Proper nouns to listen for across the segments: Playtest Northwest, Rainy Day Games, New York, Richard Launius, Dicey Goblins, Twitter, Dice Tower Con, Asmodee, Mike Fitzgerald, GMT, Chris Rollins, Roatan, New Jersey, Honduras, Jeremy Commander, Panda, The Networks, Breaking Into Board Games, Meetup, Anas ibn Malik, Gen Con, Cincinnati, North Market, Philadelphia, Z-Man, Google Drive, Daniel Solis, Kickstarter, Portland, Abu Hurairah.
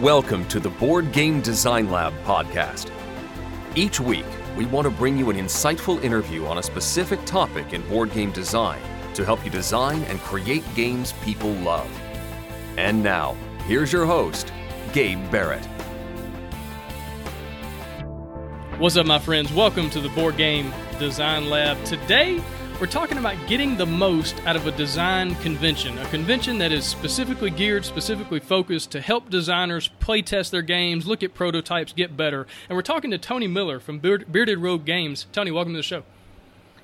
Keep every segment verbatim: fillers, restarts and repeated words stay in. Welcome to the Board Game Design Lab podcast. Each week, we want to bring you an insightful interview on a specific topic in board game design to help you design and create games people love. And now, here's your host, Gabe Barrett. What's up, my friends? Welcome to the Board Game Design Lab. Today, we're talking about getting the most out of a design convention, a convention that is specifically geared, specifically focused to help designers play test their games, look at prototypes, get better. And we're talking to Tony Miller from Bearded Rogue Games. Tony, welcome to the show.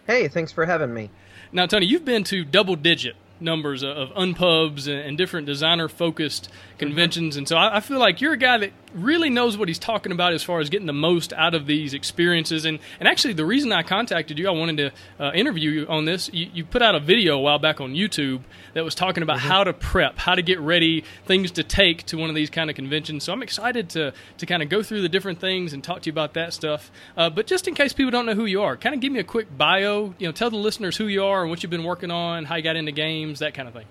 Hey, thanks for having me. Now, Tony, you've been to double-digit numbers of Unpubs and different designer-focused conventions, and so I feel like you're a guy that really knows what he's talking about as far as getting the most out of these experiences. And, and actually, the reason I contacted you, I wanted to uh, interview you on this. You, you put out a video a while back on YouTube that was talking about mm-hmm. how to prep, how to get ready, things to take to one of these kind of conventions. So I'm excited to to kind of go through the different things and talk to you about that stuff. Uh, but just in case people don't know who you are, kind of give me a quick bio. You know, tell the listeners who you are and what you've been working on, how you got into games, that kind of thing.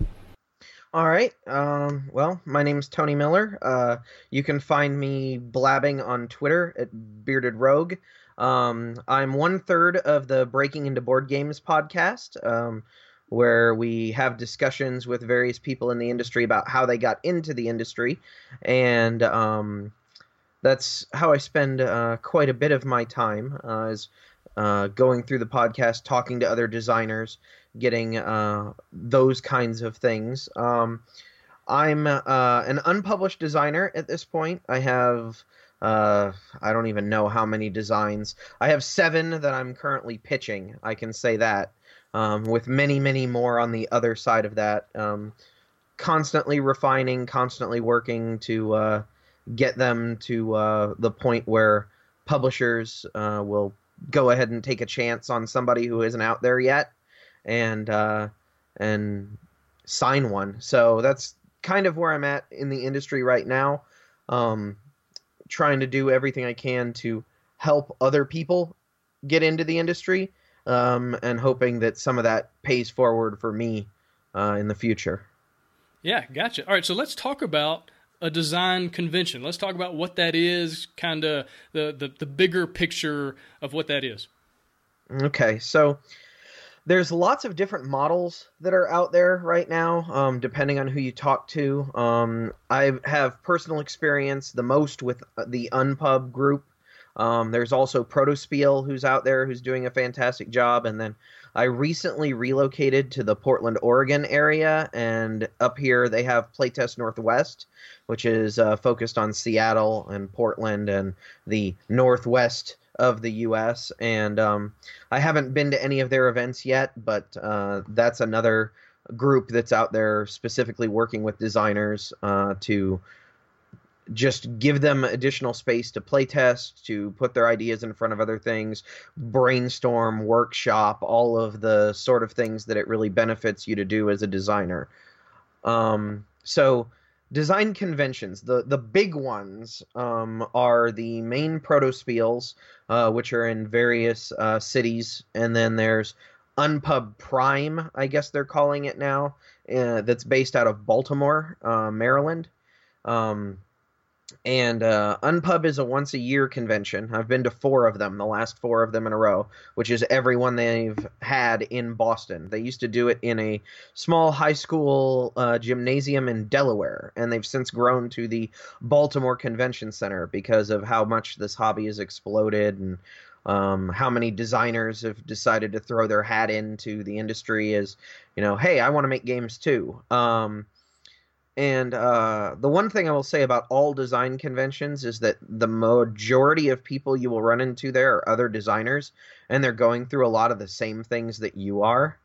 All right. Um, well, my name's Tony Miller. Uh, you can find me blabbing on Twitter at Bearded Rogue. Um, I'm one third of the Breaking Into Board Games podcast, um, where we have discussions with various people in the industry about how they got into the industry. And um, that's how I spend uh, quite a bit of my time uh, is uh, going through the podcast, talking to other designers, getting uh, those kinds of things. Um, I'm uh, an unpublished designer at this point. I have, uh, I don't even know how many designs. I have seven that I'm currently pitching, I can say that, um, with many, many more on the other side of that. Um, constantly refining, constantly working to uh, get them to uh, the point where publishers uh, will go ahead and take a chance on somebody who isn't out there yet. and uh and sign one. So that's kind of where I'm at in the industry right now, um trying to do everything I can to help other people get into the industry, um and hoping that some of that pays forward for me uh in the future. Yeah, gotcha. All right, so let's talk about a design convention. Let's talk about what that is, kind of the, the the bigger picture of what that is. Okay, so there's lots of different models that are out there right now, um, depending on who you talk to. Um, I have personal experience the most with the Unpub group. Um, there's also Protospiel, who's out there, who's doing a fantastic job. And then I recently relocated to the Portland, Oregon area. And up here they have Playtest Northwest, which is uh, focused on Seattle and Portland and the Northwest of the U S, and um, I haven't been to any of their events yet, but uh, that's another group that's out there specifically working with designers uh, to just give them additional space to play test, to put their ideas in front of other things, brainstorm, workshop, all of the sort of things that it really benefits you to do as a designer. Um, so design conventions, the, the big ones um, are the main Protospiels, uh, which are in various uh, cities, and then there's Unpub Prime, I guess they're calling it now, uh, that's based out of Baltimore, uh, Maryland. Um, and uh, Unpub is a once-a-year convention. I've been to four of them, the last four of them in a row, which is every one they've had in Boston. They used to do it in a small high school uh, gymnasium in Delaware, and they've since grown to the Baltimore Convention Center because of how much this hobby has exploded and um, how many designers have decided to throw their hat into the industry as, you know, hey, I want to make games too. Um And uh, the one thing I will say about all design conventions is that the majority of people you will run into there are other designers, and they're going through a lot of the same things that you are.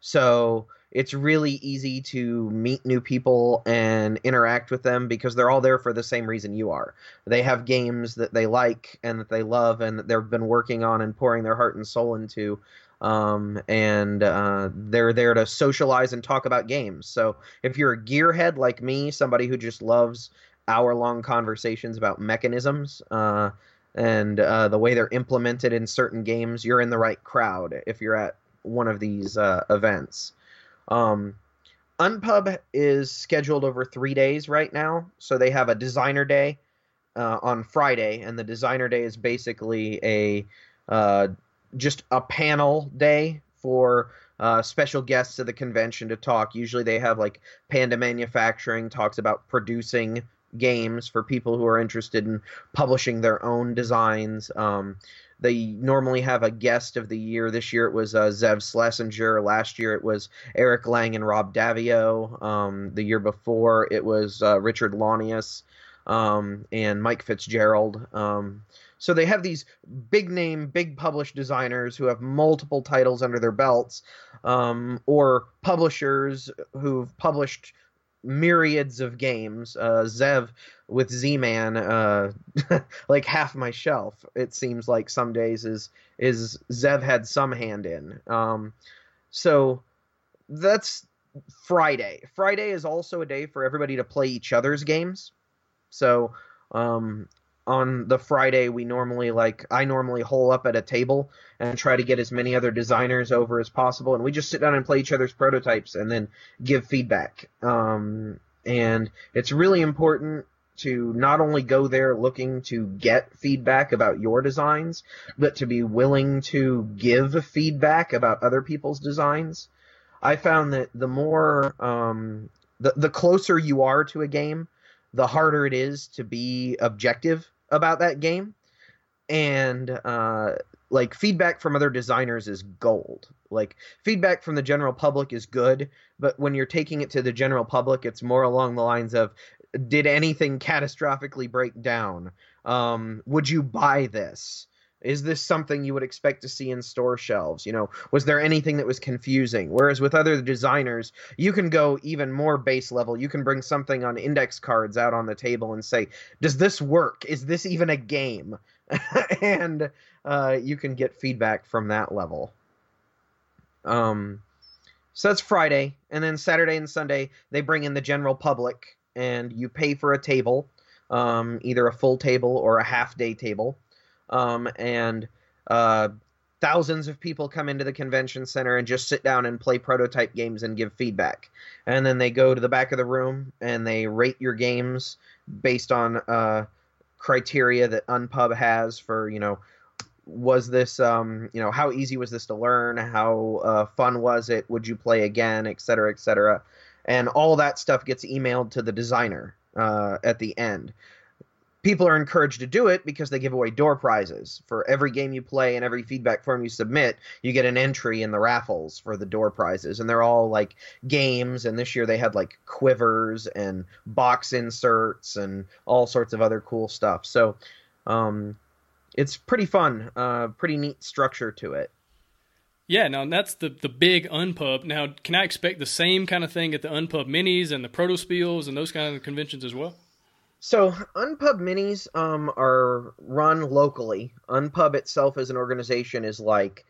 So it's really easy to meet new people and interact with them because they're all there for the same reason you are. They have games that they like and that they love and that they've been working on and pouring their heart and soul into. Um, and, uh, they're there to socialize and talk about games. So if you're a gearhead like me, somebody who just loves hour long conversations about mechanisms, uh, and, uh, the way they're implemented in certain games, you're in the right crowd if you're at one of these, uh, events. Um, Unpub is scheduled over three days right now. So they have a designer day uh, on Friday, and the designer day is basically a uh, just a panel day for uh, special guests of the convention to talk. Usually they have like Panda Manufacturing talks about producing games for people who are interested in publishing their own designs. Um, they normally have a guest of the year. This year it was uh, Zev Schlesinger. Last year it was Eric Lang and Rob Davio. Um, the year before it was uh, Richard Launius um, and Mike Fitzgerald. Um, so they have these big name, big published designers who have multiple titles under their belts, um, or publishers who've published myriads of games. uh Zev with Z-Man, uh like half my shelf, it seems like some days, is is Zev had some hand in. Um so that's Friday. Friday is also a day for everybody to play each other's games. So um on the Friday, we normally like I normally hole up at a table and try to get as many other designers over as possible, and we just sit down and play each other's prototypes and then give feedback. Um, and it's really important to not only go there looking to get feedback about your designs, but to be willing to give feedback about other people's designs. I found that the more um, the the closer you are to a game, the harder it is to be objective about that game. And uh, like feedback from other designers is gold. Like feedback from the general public is good, but when you're taking it to the general public, it's more along the lines of, did anything catastrophically break down? Um, would you buy this? Is this something you would expect to see in store shelves? You know, was there anything that was confusing? Whereas with other designers, you can go even more base level. You can bring something on index cards out on the table and say, does this work? Is this even a game? And uh, you can get feedback from that level. Um, so that's Friday. And then Saturday and Sunday, they bring in the general public, and you pay for a table, um, either a full table or a half-day table. Um, and uh, thousands of people come into the convention center and just sit down and play prototype games and give feedback. And then they go to the back of the room and they rate your games based on uh, criteria that Unpub has for, you know, was this, um, you know, how easy was this to learn? How uh, fun was it? Would you play again? Et cetera, et cetera. And all that stuff gets emailed to the designer uh, at the end. People are encouraged to do it because they give away door prizes. For every game you play and every feedback form you submit, you get an entry in the raffles for the door prizes. And they're all like games. And this year they had like quivers and box inserts and all sorts of other cool stuff. So um, it's pretty fun, uh, pretty neat structure to it. Yeah, now that's the, the big Unpub. Now, can I expect the same kind of thing at the Unpub Minis and the Protospiels and those kind of conventions as well? So Unpub Minis um, are run locally. Unpub itself as an organization is like,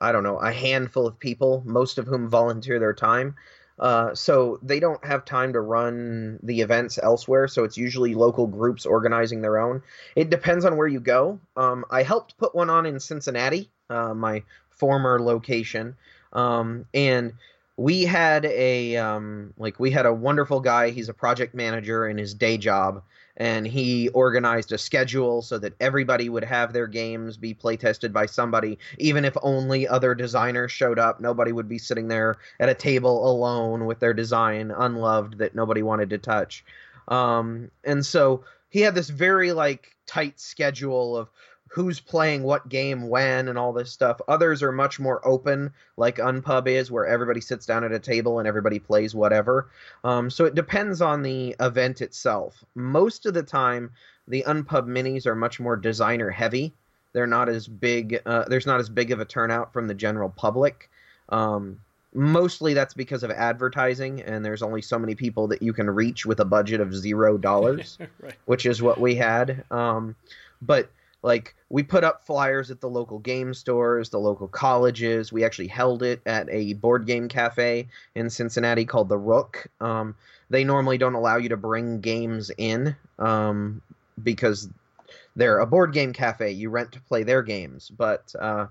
I don't know, a handful of people, most of whom volunteer their time. Uh, so they don't have time to run the events elsewhere, so it's usually local groups organizing their own. It depends on where you go. Um, I helped put one on in Cincinnati, uh, my former location, um, and we had a um, like we had a wonderful guy. He's a project manager in his day job, and he organized a schedule so that everybody would have their games be play tested by somebody. Even if only other designers showed up, nobody would be sitting there at a table alone with their design unloved that nobody wanted to touch. Um, and so he had this very like tight schedule of who's playing what game when and all this stuff. Others are much more open, like Unpub is, where everybody sits down at a table and everybody plays whatever. Um, so it depends on the event itself. Most of the time, the Unpub Minis are much more designer-heavy. They're not as big. Uh, there's not as big of a turnout from the general public. Um, mostly that's because of advertising, and there's only so many people that you can reach with a budget of zero dollars, right. Which is what we had. Um, but Like, we put up flyers at the local game stores, the local colleges. We actually held it at a board game cafe in Cincinnati called The Rook. Um, they normally don't allow you to bring games in um, because they're a board game cafe. You rent to play their games. But uh,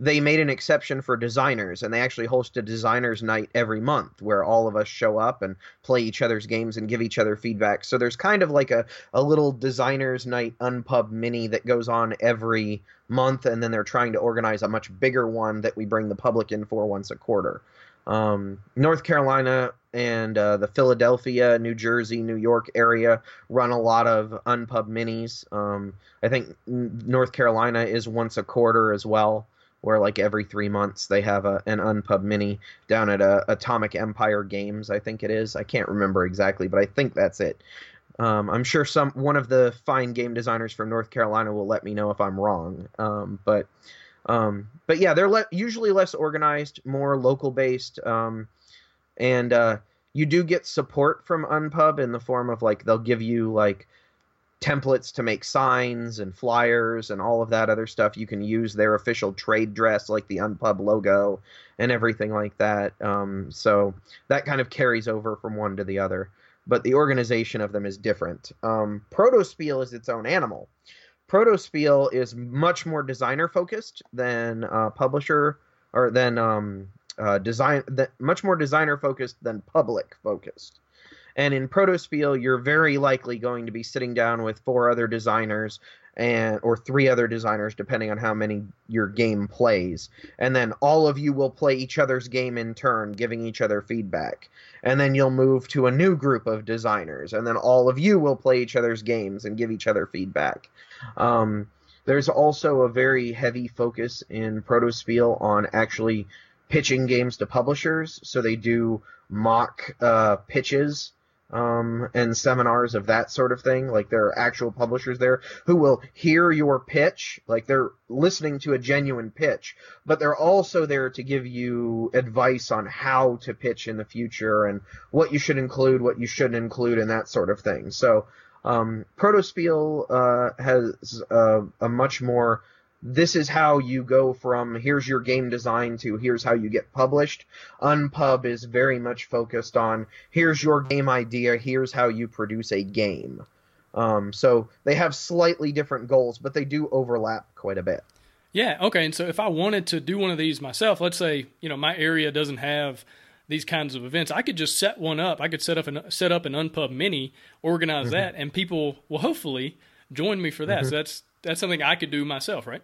they made an exception for designers, and they actually host a designers night every month where all of us show up and play each other's games and give each other feedback. So there's kind of like a, a little designers night Unpub mini that goes on every month, and then they're trying to organize a much bigger one that we bring the public in for once a quarter. Um, North Carolina and uh, the Philadelphia, New Jersey, New York area run a lot of Unpub minis. Um, I think North Carolina is once a quarter as well, where like every three months they have a, an Unpub mini down at uh, Atomic Empire Games, I think it is. I can't remember exactly, but I think that's it. Um, I'm sure some one of the fine game designers from North Carolina will let me know if I'm wrong, um, but... Um, but yeah, they're le- usually less organized, more local based. Um, and, uh, you do get support from Unpub in the form of like, they'll give you like templates to make signs and flyers and all of that other stuff. You can use their official trade dress, like the Unpub logo and everything like that. Um, so that kind of carries over from one to the other, but the organization of them is different. Um, Protospiel is its own animal. Protospiel is much more designer focused than uh, publisher or than um, uh, design th- much more designer focused than public focused. And in Protospiel, you're very likely going to be sitting down with four other designers and or three other designers, depending on how many your game plays. And then all of you will play each other's game in turn, giving each other feedback. And then you'll move to a new group of designers. And then all of you will play each other's games and give each other feedback. Um, there's also a very heavy focus in Protospiel on actually pitching games to publishers. So they do mock uh, pitches. Um, and seminars of that sort of thing. Like, there are actual publishers there who will hear your pitch. Like, they're listening to a genuine pitch, but they're also there to give you advice on how to pitch in the future and what you should include, what you shouldn't include, and that sort of thing. So, um, Protospiel, uh, has a, a much more, this is how you go from here's your game design to here's how you get published. Unpub is very much focused on here's your game idea, here's how you produce a game. Um, so they have slightly different goals, but they do overlap quite a bit. Yeah, okay. And so if I wanted to do one of these myself, let's say, you know, my area doesn't have these kinds of events, I could just set one up. I could set up an, set up an Unpub mini, organize mm-hmm. that, and people will hopefully join me for that. Mm-hmm. So that's That's something I could do myself, right?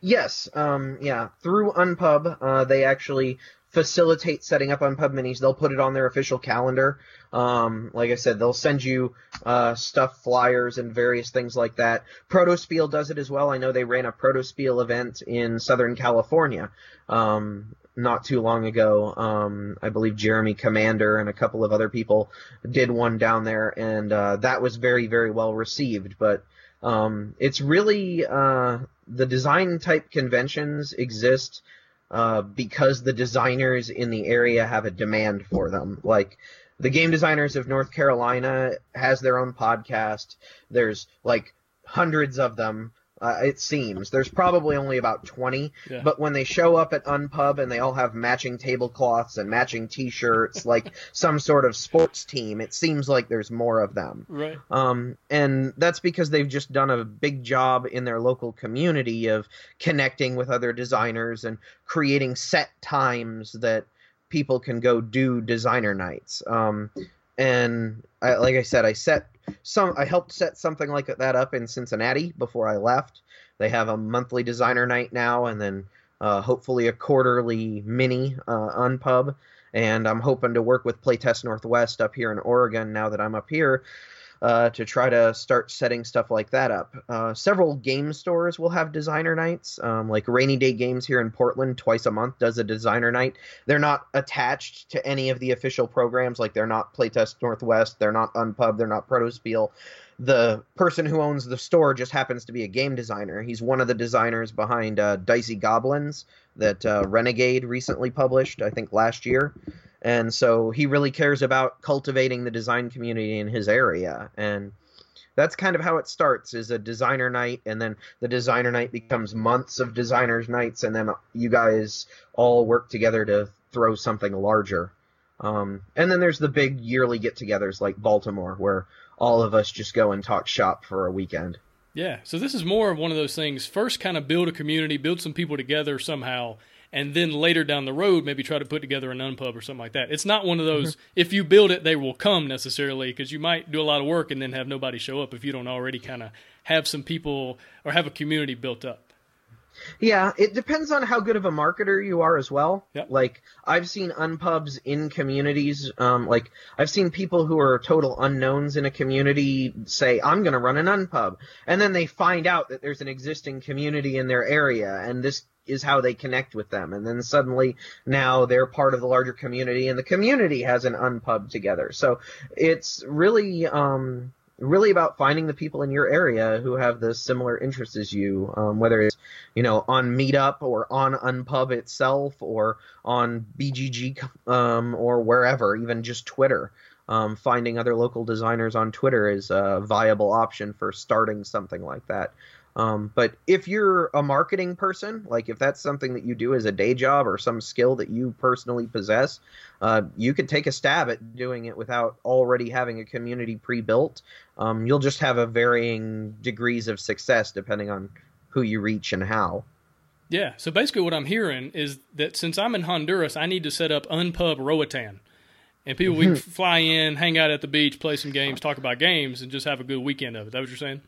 Yes. Um, yeah. Through Unpub, uh, they actually facilitate setting up Unpub minis. They'll put it on their official calendar. Um, like I said, they'll send you uh, stuff, flyers, and various things like that. Protospiel does it as well. I know they ran a Protospiel event in Southern California um, not too long ago. Um, I believe Jeremy Commander and a couple of other people did one down there, and uh, that was very, very well received. But Um, it's really, uh, the design type conventions exist, uh, because the designers in the area have a demand for them. Like, the Game Designers of North Carolina has their own podcast. There's like hundreds of them. Uh, it seems there's probably only about twenty, yeah. But when they show up at Unpub and they all have matching tablecloths and matching t-shirts, like some sort of sports team, it seems like there's more of them. Right. Um, and that's because they've just done a big job in their local community of connecting with other designers and creating set times that people can go do designer nights. Um, and I, like I said, I set Some I helped set something like that up in Cincinnati before I left. They have a monthly designer night now, and then uh, hopefully a quarterly mini uh, Unpub. And I'm hoping to work with Playtest Northwest up here in Oregon now that I'm up here uh, to try to start setting stuff like that up. Uh, several game stores will have designer nights, um, like Rainy Day Games here in Portland twice a month does a designer night. They're not attached to any of the official programs. Like, they're not Playtest Northwest, they're not Unpub, they're not Protospiel. The person who owns the store just happens to be a game designer. He's one of the designers behind uh, Dicey Goblins that uh, Renegade recently published, I think last year. And so he really cares about cultivating the design community in his area. And that's kind of how it starts, is a designer night, and then the designer night becomes months of designers nights, and then you guys all work together to throw something larger. Um, and then there's the big yearly get-togethers like Baltimore, where all of us just go and talk shop for a weekend. Yeah, so this is more of one of those things. First, kind of build a community, build some people together somehow, and then later down the road, maybe try to put together an Unpub or something like that. It's not one of those, if you build it, they will come necessarily, because you might do a lot of work and then have nobody show up if you don't already kind of have some people or have a community built up. Yeah, it depends on how good of a marketer you are as well. Yep. Like, I've seen Unpubs in communities. Um, like, I've seen people who are total unknowns in a community say, I'm going to run an Unpub. And then they find out that there's an existing community in their area, and this is how they connect with them. And then suddenly now they're part of the larger community, and the community has an Unpub together. So it's really... Um, really about finding the people in your area who have the similar interests as you, um, whether it's, you know, on Meetup or on Unpub itself or on B G G um, or wherever, even just Twitter. Um, finding other local designers on Twitter is a viable option for starting something like that. Um, but if you're a marketing person, like if that's something that you do as a day job or some skill that you personally possess, uh, you could take a stab at doing it without already having a community pre-built. Um, you'll just have a varying degrees of success depending on who you reach and how. Yeah. So basically what I'm hearing is that since I'm in Honduras, I need to set up Unpub Roatan. And people, mm-hmm. we fly in, hang out at the beach, play some games, talk about games, and just have a good weekend of it. Is that what you're saying?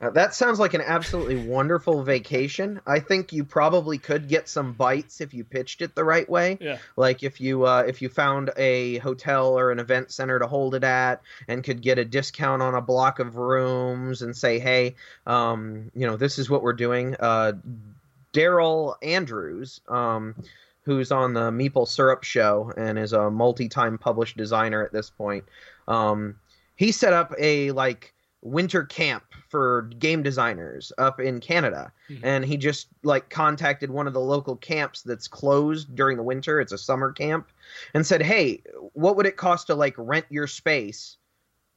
Uh, that sounds like an absolutely wonderful vacation. I think you probably could get some bites if you pitched it the right way. Yeah. Like if you uh, if you found a hotel or an event center to hold it at and could get a discount on a block of rooms and say, hey, um, you know, this is what we're doing. Uh, Daryl Andrews, um, who's on the Meeple Syrup show and is a multi-time published designer at this point, um, he set up a like winter camp for game designers up in Canada. Mm-hmm. And he just like contacted one of the local camps that's closed during the winter. It's a summer camp, and said, hey, what would it cost to like rent your space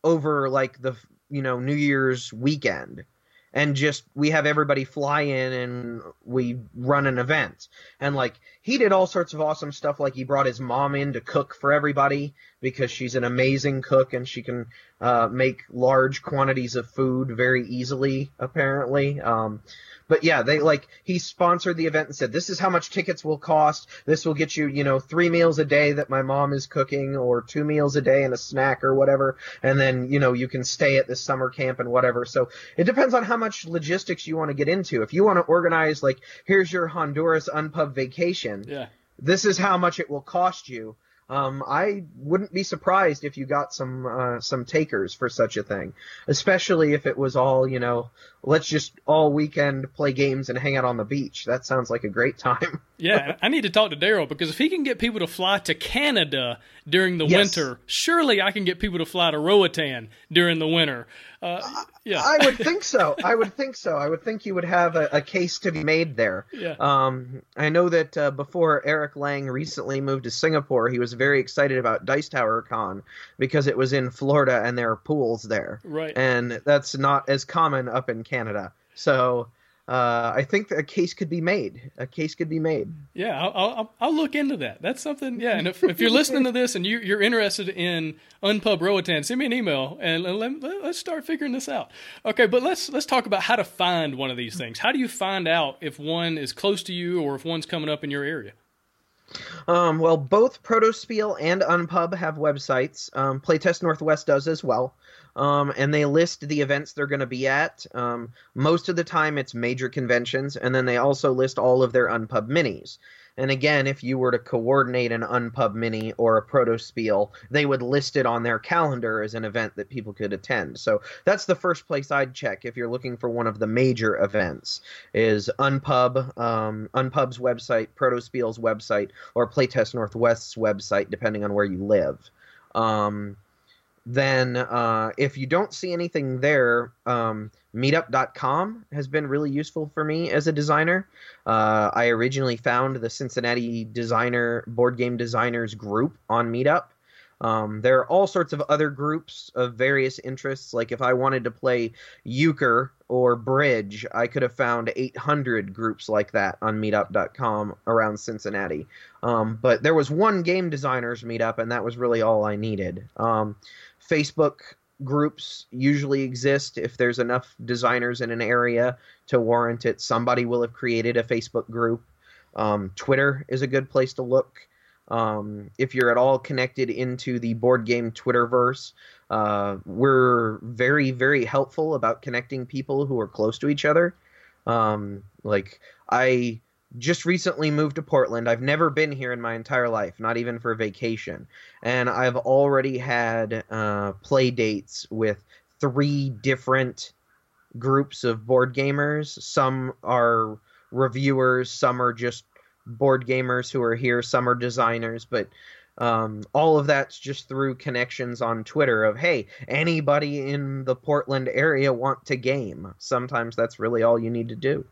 over like the, you know, New Year's weekend? And just, we have everybody fly in and we run an event. And like, he did all sorts of awesome stuff. Like he brought his mom in to cook for everybody because she's an amazing cook and she can uh, make large quantities of food very easily, apparently. Um, but yeah, they like, he sponsored the event and said, this is how much tickets will cost. This will get you, you know, three meals a day that my mom is cooking, or two meals a day and a snack or whatever. And then, you know, you can stay at this summer camp and whatever. So it depends on how much logistics you want to get into. If you want to organize like, here's your Honduras Unpub vacation, yeah, this is how much it will cost you. Um, I wouldn't be surprised if you got some uh, some takers for such a thing, especially if it was all, you know, let's just all weekend play games and hang out on the beach. That sounds like a great time. Yeah, I need to talk to Daryl, because if he can get people to fly to Canada during the yes. winter, surely I can get people to fly to Roatan during the winter. Uh, yeah, I would think so. I would think so. I would think you would have a, a case to be made there. Yeah. Um, I know that uh, before Eric Lang recently moved to Singapore, he was very excited about Dice Tower Con because it was in Florida and there are pools there. Right. And that's not as common up in Canada. So uh, I think a case could be made. A case could be made. Yeah, I'll, I'll, I'll look into that. That's something. Yeah, and if, if you're listening to this and you, you're interested in Unpub Roatan, send me an email and let, let's start figuring this out. Okay, but let's let's talk about how to find one of these things. How do you find out if one is close to you or if one's coming up in your area? Um, well, both Protospiel and Unpub have websites. Um, Playtest Northwest does as well. Um, and they list the events they're going to be at. Um, most of the time it's major conventions, and then they also list all of their Unpub minis. And again, if you were to coordinate an Unpub mini or a Protospiel, they would list it on their calendar as an event that people could attend. So that's the first place I'd check if you're looking for one of the major events, is Unpub, um, Unpub's website, Protospiel's website, or Playtest Northwest's website, depending on where you live. Um, then uh, if you don't see anything there, um, meetup dot com has been really useful for me as a designer. Uh, I originally found the Cincinnati designer board game designers group on Meetup. Um, there are all sorts of other groups of various interests. Like if I wanted to play euchre or bridge, I could have found eight hundred groups like that on meetup dot com around Cincinnati. Um, but there was one game designers meetup, and that was really all I needed. Um, Facebook groups usually exist. If there's enough designers in an area to warrant it, somebody will have created a Facebook group. Um, Twitter is a good place to look. Um, if you're at all connected into the board game Twitterverse, uh, we're very, very helpful about connecting people who are close to each other. Um, like, I just recently moved to Portland. I've never been here in my entire life, not even for vacation. And I've already had uh, play dates with three different groups of board gamers. Some are reviewers, some are just board gamers who are here, some are designers, but um, all of that's just through connections on Twitter of, hey, anybody in the Portland area want to game? Sometimes that's really all you need to do.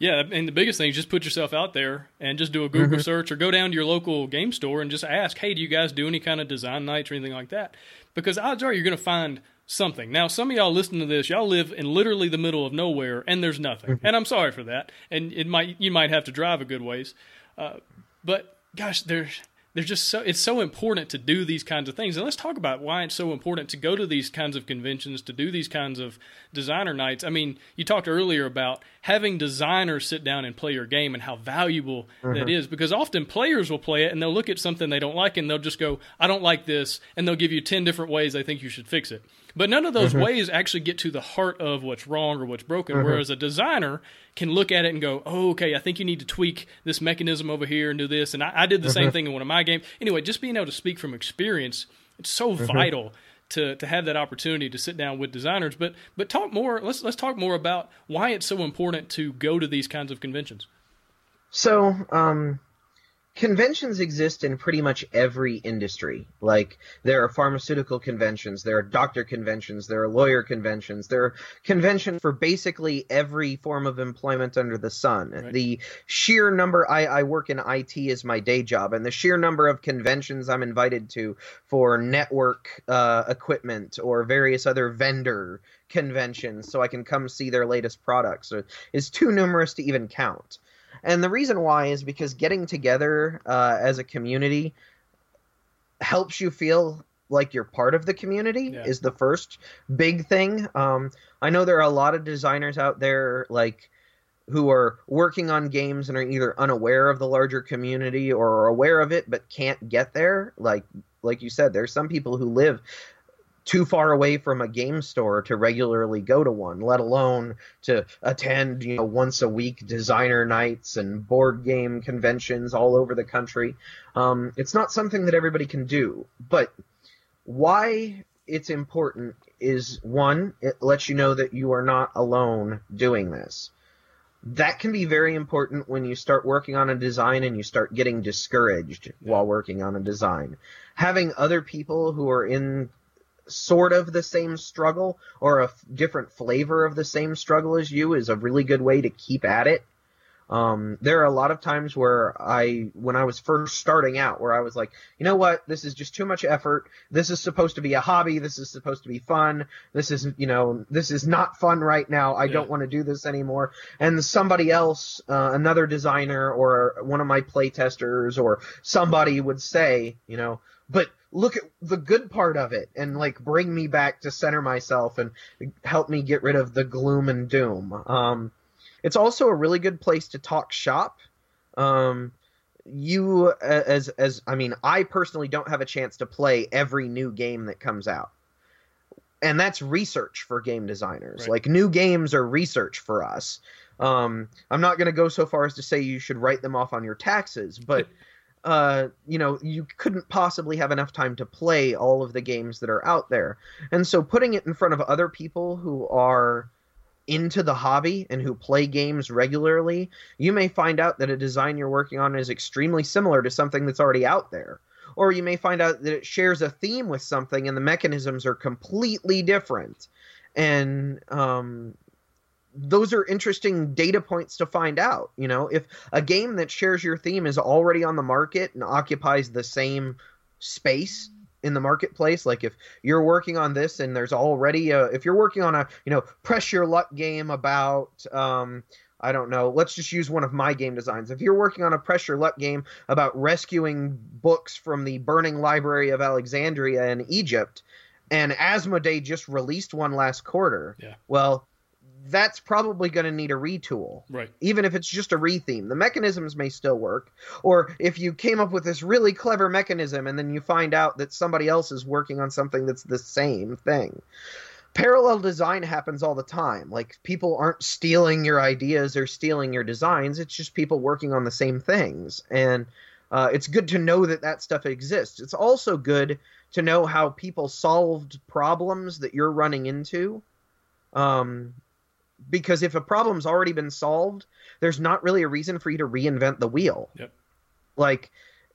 Yeah, and the biggest thing is just put yourself out there and just do a Google mm-hmm. search or go down to your local game store and just ask, hey, do you guys do any kind of design nights or anything like that? Because odds are you're going to find something. Now, some of y'all listening to this, y'all live in literally the middle of nowhere and there's nothing. Mm-hmm. And I'm sorry for that. And it might you might have to drive a good ways. Uh, but gosh, there's there's just so it's so important to do these kinds of things. And let's talk about why it's so important to go to these kinds of conventions, to do these kinds of designer nights. I mean, you talked earlier about having designers sit down and play your game and how valuable mm-hmm. that is, because often players will play it and they'll look at something they don't like and they'll just go, I don't like this. And they'll give you ten different ways they think you should fix it. But none of those mm-hmm. ways actually get to the heart of what's wrong or what's broken, mm-hmm. whereas a designer can look at it and go, oh, okay, I think you need to tweak this mechanism over here and do this. And I, I did the mm-hmm. same thing in one of my games. Anyway, just being able to speak from experience, it's so mm-hmm. vital to, to have that opportunity to sit down with designers. But but talk more. Let's, let's talk more about why it's so important to go to these kinds of conventions. So um conventions exist in pretty much every industry. Like, there are pharmaceutical conventions, there are doctor conventions, there are lawyer conventions, there are conventions for basically every form of employment under the sun. Right. The sheer number, I, I work in I T as my day job, and the sheer number of conventions I'm invited to for network uh, equipment or various other vendor conventions so I can come see their latest products is too numerous to even count. And the reason why is because getting together uh, as a community helps you feel like you're part of the community yeah. is the first big thing. Um, I know there are a lot of designers out there like who are working on games and are either unaware of the larger community or are aware of it but can't get there. Like like you said, there's some people who live too far away from a game store to regularly go to one, let alone to attend, you know, once a week designer nights and board game conventions all over the country. Um, it's not something that everybody can do, but why it's important is, one, it lets you know that you are not alone doing this. That can be very important when you start working on a design and you start getting discouraged while working on a design. Having other people who are in sort of the same struggle or a f- different flavor of the same struggle as you is a really good way to keep at it. Um, there are a lot of times where I, when I was first starting out, where I was like, you know what, this is just too much effort. This is supposed to be a hobby. This is supposed to be fun. This is, you know, this is not fun right now. I yeah. don't want to do this anymore. And somebody else, uh, another designer or one of my playtesters or somebody would say, you know, but look at the good part of it and, like, bring me back to center myself and help me get rid of the gloom and doom. Um, it's also a really good place to talk shop. Um, you as, as, I mean, I personally don't have a chance to play every new game that comes out. And that's research for game designers. Right. Like, new games are research for us. Um, I'm not going to go so far as to say you should write them off on your taxes, but Uh, you know, you couldn't possibly have enough time to play all of the games that are out there. And so putting it in front of other people who are into the hobby and who play games regularly, you may find out that a design you're working on is extremely similar to something that's already out there. Or you may find out that it shares a theme with something and the mechanisms are completely different. And um, those are interesting data points to find out. You know, if a game that shares your theme is already on the market and occupies the same space in the marketplace, like if you're working on this and there's already a, if you're working on a, you know, press your luck game about, um, I don't know, let's just use one of my game designs. If you're working on a press your luck game about rescuing books from the burning library of Alexandria in Egypt, And Asmodee just released one last quarter. Yeah. Well, that's probably going to need a retool. Right. Even if it's just a retheme, the mechanisms may still work. Or if you came up with this really clever mechanism and then you find out that somebody else is working on something that's the same thing. Parallel design happens all the time. Like, people aren't stealing your ideas or stealing your designs. It's just people working on the same things. And uh, it's good to know that that stuff exists. It's also good to know how people solved problems that you're running into. Um, because if a problem's already been solved, there's not really a reason for you to reinvent the wheel. Yep. Like,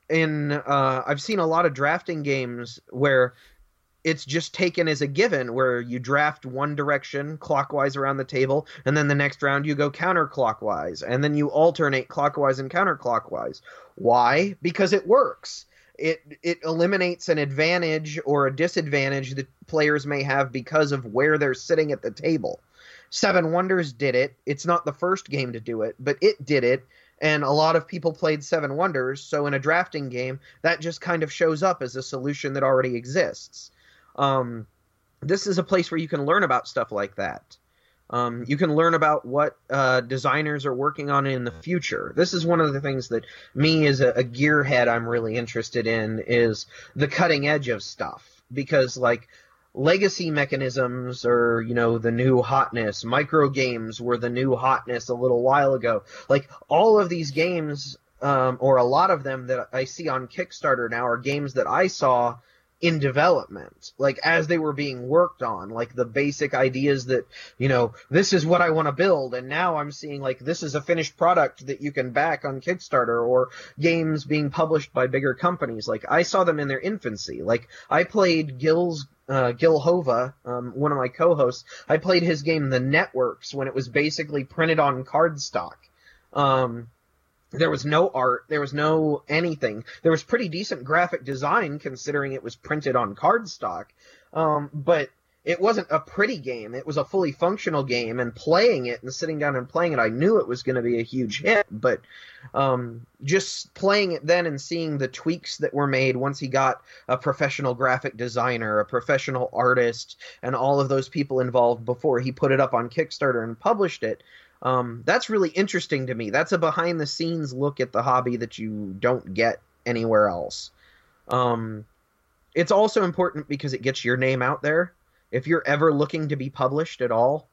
in uh, I've seen a lot of drafting games where it's just taken as a given, where you draft one direction clockwise around the table, and then the next round you go counterclockwise, and then you alternate clockwise and counterclockwise. Why? Because it works. It it eliminates an advantage or a disadvantage that players may have because of where they're sitting at the table. Seven Wonders did it. It's not the first game to do it, but it did it. And a lot of people played Seven Wonders, so in a drafting game, that just kind of shows up as a solution that already exists. Um, this is a place where you can learn about stuff like that. Um, you can learn about what uh, designers are working on in the future. This is one of the things that me as a, a gearhead I'm really interested in, is the cutting edge of stuff. Because, like, legacy mechanisms are, you know, the new hotness. Micro games were the new hotness a little while ago. Like, all of these games, um, or a lot of them that I see on Kickstarter now, are games that I saw in development, like as they were being worked on, like the basic ideas that, you know, this is what I want to build, and now I'm seeing, like, this is a finished product that you can back on Kickstarter, or games being published by bigger companies. Like, I saw them in their infancy. Like, I played Gil's uh, Gil Hova, um, one of my co-hosts. I played his game The Networks when it was basically printed on cardstock. Um, There was no art. There was no anything. There was pretty decent graphic design considering it was printed on cardstock. Um, but it wasn't a pretty game. It was a fully functional game. And playing it and sitting down and playing it, I knew it was going to be a huge hit. But um, just playing it then and seeing the tweaks that were made once he got a professional graphic designer, a professional artist, and all of those people involved before he put it up on Kickstarter and published it. Um, that's really interesting to me. That's a behind the scenes look at the hobby that you don't get anywhere else. Um, it's also important because it gets your name out there. If you're ever looking to be published at all,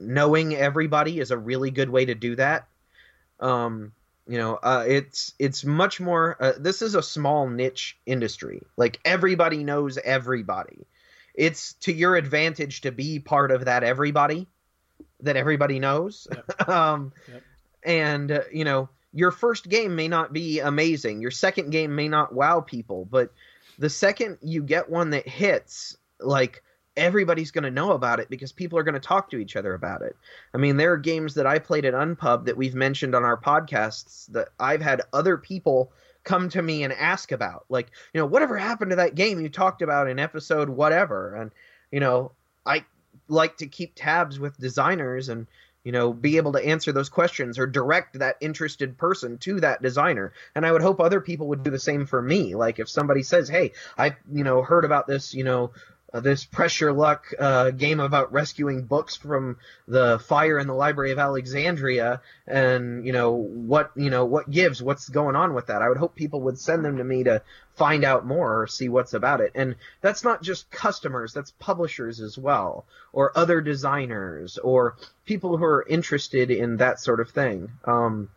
knowing everybody is a really good way to do that. Um, you know, uh, it's, it's much more, uh, this is a small niche industry. Like, everybody knows everybody. It's to your advantage to be part of that everybody that everybody knows. Yep. um, yep. And, uh, you know, your first game may not be amazing. Your second game may not wow people, but the second you get one that hits, like, everybody's going to know about it because people are going to talk to each other about it. I mean, there are games that I played at Unpub that we've mentioned on our podcasts that I've had other people come to me and ask about. Like, you know, whatever happened to that game you talked about in episode whatever? And, you know, I like to keep tabs with designers and, you know, be able to answer those questions or direct that interested person to that designer. And I would hope other people would do the same for me. Like, if somebody says, hey, I, you know, heard about this, you know, uh, this pressure luck uh, game about rescuing books from the fire in the Library of Alexandria. And, you know, what, you know, what gives, what's going on with that? I would hope people would send them to me to find out more or see what's about it. And that's not just customers, that's publishers as well, or other designers, or people who are interested in that sort of thing. Um,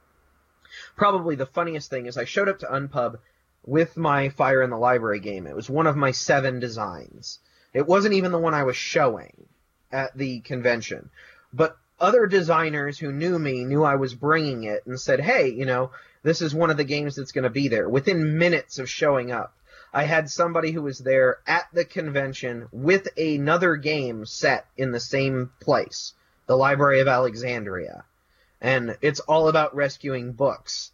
probably the funniest thing is I showed up to Unpub with my Fire in the Library game. It was one of my seven designs. It wasn't even the one I was showing at the convention. But other designers who knew me knew I was bringing it and said, hey, you know, this is one of the games that's going to be there. Within minutes of showing up, I had somebody who was there at the convention with another game set in the same place, the Library of Alexandria. And it's all about rescuing books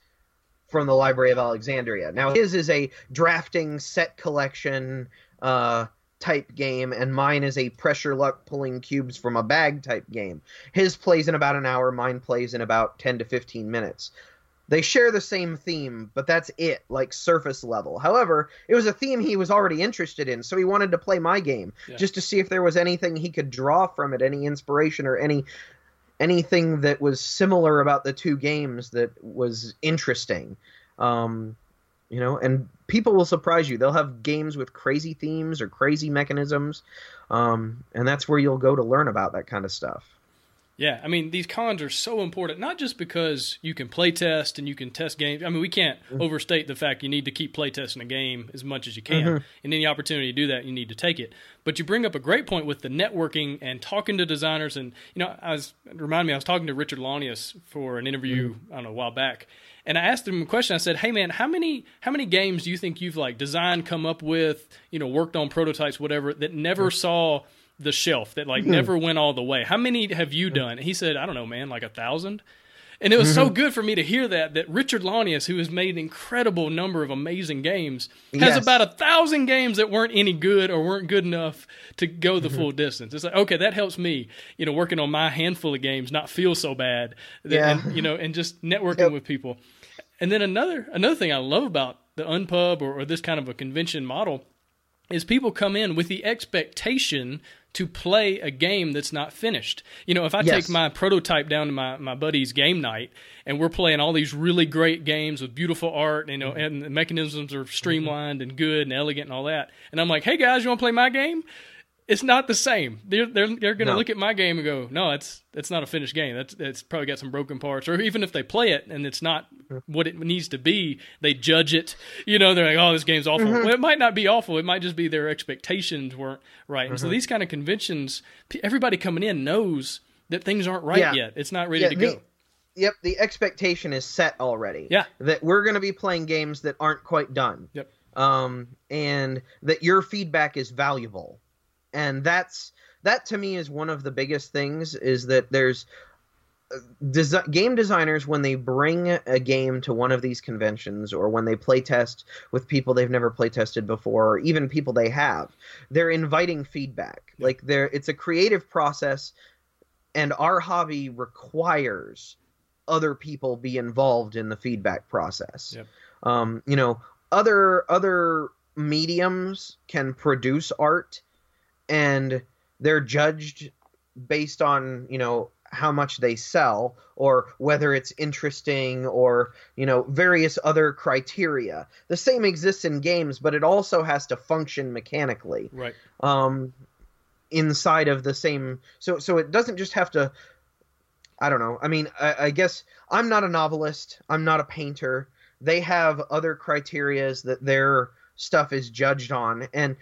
from the Library of Alexandria. Now, his is a drafting set collection uh type game, and mine is a pressure luck pulling cubes from a bag type game. His plays in about an hour, mine plays in about ten to fifteen minutes. They share the same theme, but that's it, like surface level. However, it was a theme he was already interested in, so he wanted to play my game yeah. just to see if there was anything he could draw from it, any inspiration or any anything that was similar about the two games that was interesting. Um, you know, and people will surprise you. They'll have games with crazy themes or crazy mechanisms, um, and that's where you'll go to learn about that kind of stuff. Yeah, I mean, these cons are so important, not just because you can play test and you can test games. I mean, we can't mm-hmm. overstate the fact you need to keep play testing a game as much as you can. Mm-hmm. And any opportunity to do that, you need to take it. But you bring up a great point with the networking and talking to designers. And, you know, I was remind me, I was talking to Richard Launius for an interview, mm-hmm. I don't know, a while back. And I asked him a question. I said, hey, man, how many how many games do you think you've, like, designed, come up with, you know, worked on prototypes, whatever, that never mm-hmm. saw – the shelf, that like mm-hmm. never went all the way? How many have you done? And he said, I don't know, man, like a thousand. And it was mm-hmm. so good for me to hear that, that Richard Launius, who has made an incredible number of amazing games, has yes. about a thousand games that weren't any good or weren't good enough to go the mm-hmm. full distance. It's like, okay, that helps me, you know, working on my handful of games, not feel so bad, that, yeah. and, you know, and just networking yep. with people. And then another, another thing I love about the Unpub or, or this kind of a convention model is people come in with the expectation to play a game that's not finished. You know, if I yes. take my prototype down to my, my buddy's game night and we're playing all these really great games with beautiful art, you know, mm-hmm. and the mechanisms are streamlined mm-hmm. and good and elegant and all that, and I'm like, hey, guys, you want to play my game? It's not the same. They're they're, they're going to no. look at my game and go, no, it's it's not a finished game. That's it's probably got some broken parts. Or even if they play it and it's not what it needs to be, they judge it. You know, they're like, oh, this game's awful. Mm-hmm. Well, it might not be awful. It might just be their expectations weren't right. Mm-hmm. And so these kind of conventions, everybody coming in knows that things aren't right yeah. yet. It's not ready yeah, to the, go. Yep, the expectation is set already. Yeah, that we're going to be playing games that aren't quite done. Yep, um, and that your feedback is valuable. And that's that to me is one of the biggest things, is that there's desi- game designers, when they bring a game to one of these conventions, or when they play test with people they've never play tested before, or even people they have, they're inviting feedback. Like they're it's a creative process, and our hobby requires other people be involved in the feedback process. Yep. Um, you know, other other mediums can produce art, and they're judged based on, you know, how much they sell, or whether it's interesting, or, you know, various other criteria. The same exists in games, but it also has to function mechanically. Right. Um, inside of the same. So, so it doesn't just have to, I don't know. I mean, I, I guess I'm not a novelist. I'm not a painter. They have other criterias that their stuff is judged on. And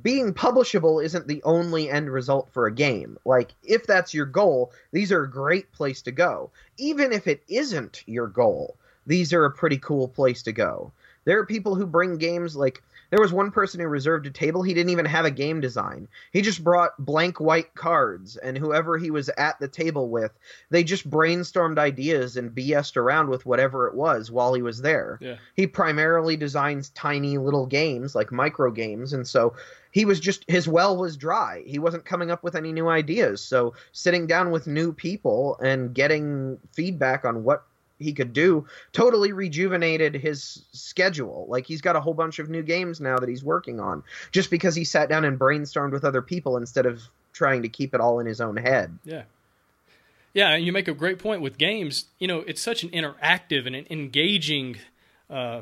being publishable isn't the only end result for a game. Like, if that's your goal, these are a great place to go. Even if it isn't your goal, these are a pretty cool place to go. There are people who bring games, like, there was one person who reserved a table. He didn't even have a game design. He just brought blank white cards, and whoever he was at the table with, they just brainstormed ideas and B S'd around with whatever it was while he was there. Yeah. He primarily designs tiny little games, like micro games, and so he was just, his well was dry. He wasn't coming up with any new ideas, so sitting down with new people and getting feedback on what he could do totally rejuvenated his schedule. Like, he's got a whole bunch of new games now that he's working on, just because he sat down and brainstormed with other people instead of trying to keep it all in his own head. Yeah. Yeah. And you make a great point with games. You know, it's such an interactive and an engaging, uh,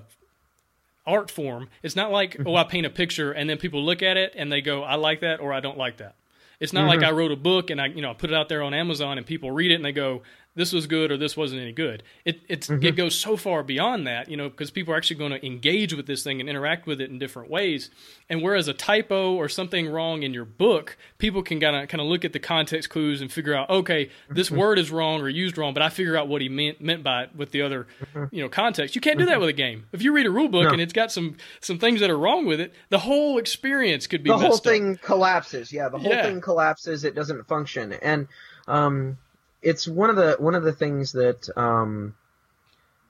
art form. It's not like, oh, I paint a picture and then people look at it and they go, I like that, or I don't like that. It's not mm-hmm. like I wrote a book and I, you know, I put it out there on Amazon and people read it and they go, this was good or this wasn't any good. It it's, mm-hmm. it goes so far beyond that, you know, because people are actually going to engage with this thing and interact with it in different ways. And whereas a typo or something wrong in your book, people can kind of kind of look at the context clues and figure out, okay, this mm-hmm. word is wrong or used wrong, but I figure out what he meant meant by it with the other, mm-hmm. you know, context. You can't do mm-hmm. that with a game. If you read a rule book no. and it's got some some things that are wrong with it, the whole experience could be the messed whole thing up. Collapses. Yeah, the whole yeah. thing collapses. It doesn't function. And um. It's one of the one of the things that, um,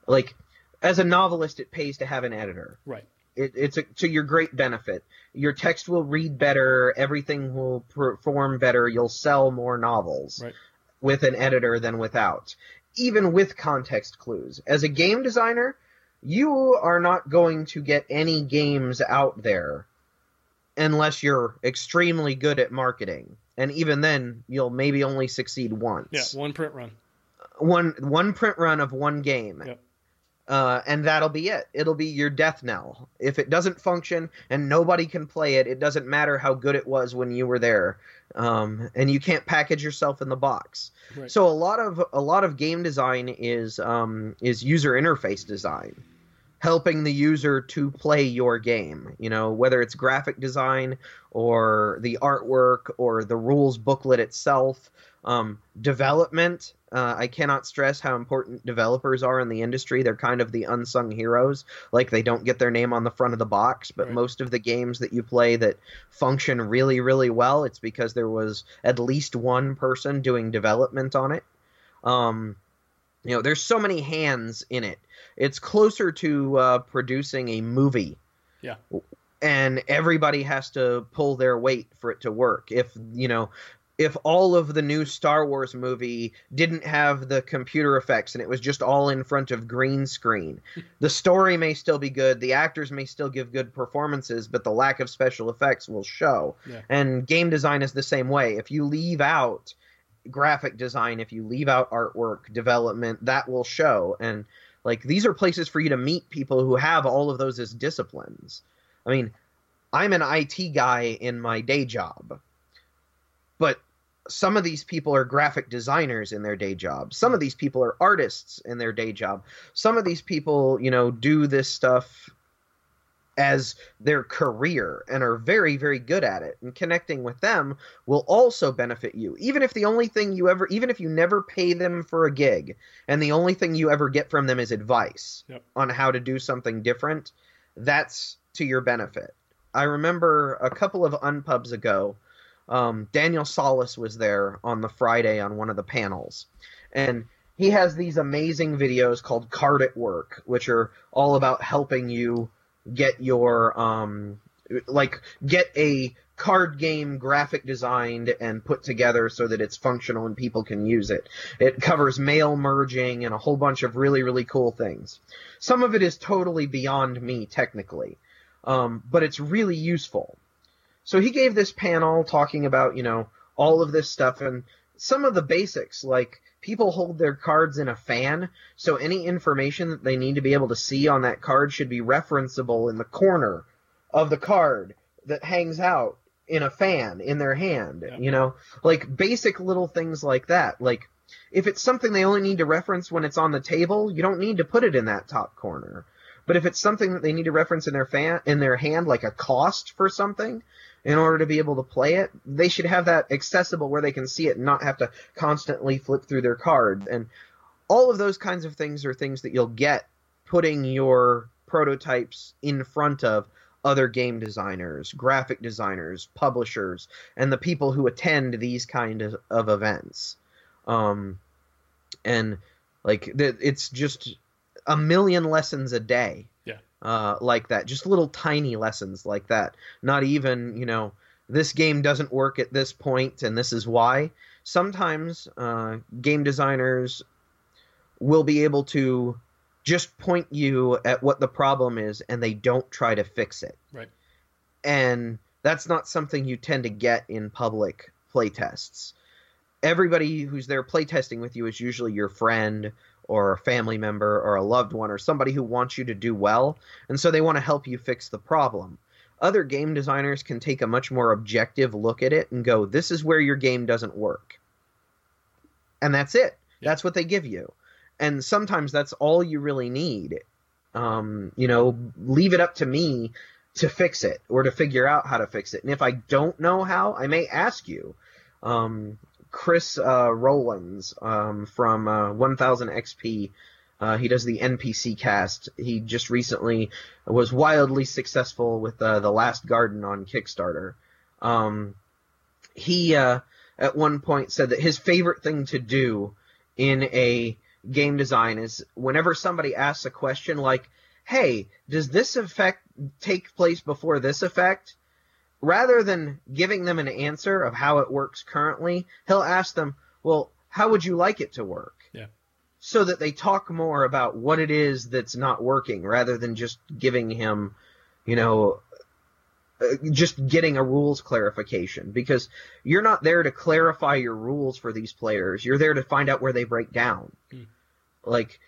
like, as a novelist, it pays to have an editor. Right. It, it's a, to your great benefit. Your text will read better. Everything will perform better. You'll sell more novels right. with an editor than without. even with context clues. As a game designer, you are not going to get any games out there unless you're extremely good at marketing. And even then, you'll maybe only succeed once. Yeah, one print run. One one print run of one game. Yep. Uh, and that'll be it. It'll be your death knell. If it doesn't function and nobody can play it, it doesn't matter how good it was when you were there. Um, and you can't package yourself in the box. Right. So a lot of a lot of game design is um, is user interface design, helping the user to play your game. You know, whether it's graphic design or the artwork or the rules booklet itself. Um, development. Uh, I cannot stress how important developers are in the industry. They're kind of the unsung heroes. Like, they don't get their name on the front of the box, but right. most of the games that you play that function really, really well, it's because there was at least one person doing development on it. Um, you know, there's so many hands in it. It's closer to uh, producing a movie. Yeah. And everybody has to pull their weight for it to work. If, you know... If all of the new Star Wars movie didn't have the computer effects and it was just all in front of green screen, the story may still be good, the actors may still give good performances, but the lack of special effects will show. Yeah. And game design is the same way. If you leave out graphic design, if you leave out artwork, development, that will show. And like, these are places for you to meet people who have all of those as disciplines. I mean, I'm an I T guy in my day job, but some of these people are graphic designers in their day job. Some of these people are artists in their day job. Some of these people, you know, do this stuff as their career and are very, very good at it. And connecting with them will also benefit you. Even if the only thing you ever, even if you never pay them for a gig and the only thing you ever get from them is advice yep. on how to do something different, that's to your benefit. I remember a couple of Unpubs ago, Um, Daniel Solis was there on the Friday on one of the panels, and he has these amazing videos called Card at Work, which are all about helping you get your um, like get a card game graphic designed and put together so that it's functional and people can use it. It covers mail merging and a whole bunch of really, really cool things. Some of it is totally beyond me technically, um, but it's really useful. So he gave this panel talking about, you know, all of this stuff and some of the basics, like people hold their cards in a fan, so any information that they need to be able to see on that card should be referenceable in the corner of the card that hangs out in a fan in their hand, yeah. you know, like basic little things like that. Like if it's something they only need to reference when it's on the table, you don't need to put it in that top corner. But if it's something that they need to reference in their fan in their hand, like a cost for something, in order to be able to play it, they should have that accessible where they can see it and not have to constantly flip through their card. And all of those kinds of things are things that you'll get putting your prototypes in front of other game designers, graphic designers, publishers, and the people who attend these kind of, of events. Um, and like th- it's just a million lessons a day. Uh, like that, just little tiny lessons like that. Not even, you know, this game doesn't work at this point and this is why. Sometimes uh, game designers will be able to just point you at what the problem is and they don't try to fix it. Right. And that's not something you tend to get in public playtests. Everybody who's there playtesting with you is usually your friend or a family member or a loved one or somebody who wants you to do well, and so they want to help you fix the problem. Other game designers can take a much more objective look at it and go, this is where your game doesn't work. And that's it. Yeah. That's what they give you. And sometimes that's all you really need. Um, you know, leave it up to me to fix it or to figure out how to fix it. And if I don't know how, I may ask you. Um Chris uh, Rollins um, from uh, one thousand X P, uh, he does the N P C cast. He just recently was wildly successful with uh, The Last Garden on Kickstarter. Um, he, uh, at one point, said that his favorite thing to do in a game design is whenever somebody asks a question like, hey, does this effect take place before this effect? Rather than giving them an answer of how it works currently, he'll ask them, well, how would you like it to work? Yeah. so that they talk more about what it is that's not working rather than just giving him, you know, just getting a rules clarification, because you're not there to clarify your rules for these players. You're there to find out where they break down. Mm. Like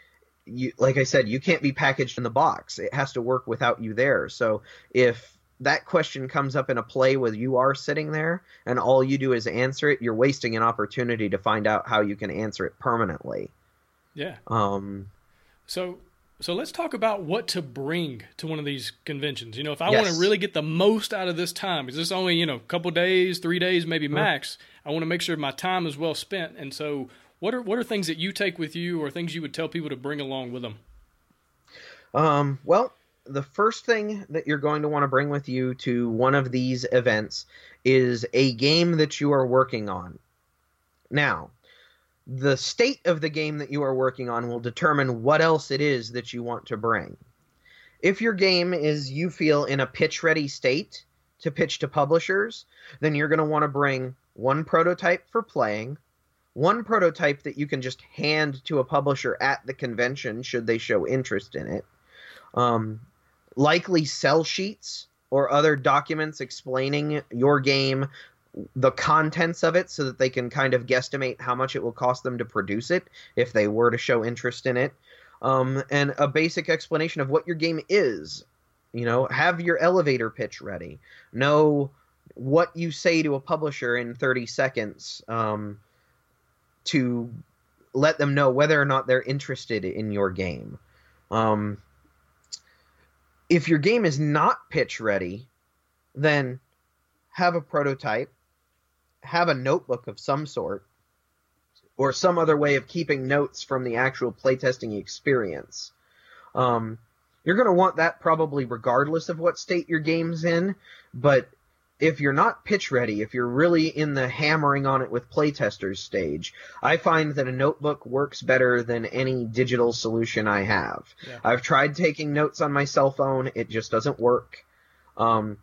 you, like I said, you can't be packaged in the box. It has to work without you there. So if that question comes up in a play where you are sitting there and all you do is answer it, you're wasting an opportunity to find out how you can answer it permanently. Yeah. Um, so, So let's talk about what to bring to one of these conventions. You know, if I yes. want to really get the most out of this time, is this only, you know, a couple days, three days, maybe mm-hmm. max, I want to make sure my time is well spent. And so what are, what are things that you take with you or things you would tell people to bring along with them? Um, well, the first thing that you're going to want to bring with you to one of these events is a game that you are working on. Now, the state of the game that you are working on will determine what else it is that you want to bring. If your game is, you feel, in a pitch-ready state to pitch to publishers, then you're going to want to bring one prototype for playing, one prototype that you can just hand to a publisher at the convention should they show interest in it, um, likely sell sheets or other documents explaining your game, the contents of it, so that they can kind of guesstimate how much it will cost them to produce it if they were to show interest in it, um, and a basic explanation of what your game is. You know, have your elevator pitch ready. Know what you say to a publisher in thirty seconds um, to let them know whether or not they're interested in your game. Um, if your game is not pitch ready, then have a prototype, have a notebook of some sort, or some other way of keeping notes from the actual playtesting experience. Um, you're going to want that probably regardless of what state your game's in, but if you're not pitch ready, if you're really in the hammering on it with playtesters stage, I find that a notebook works better than any digital solution I have. Yeah. I've tried taking notes on my cell phone. It just doesn't work. Um,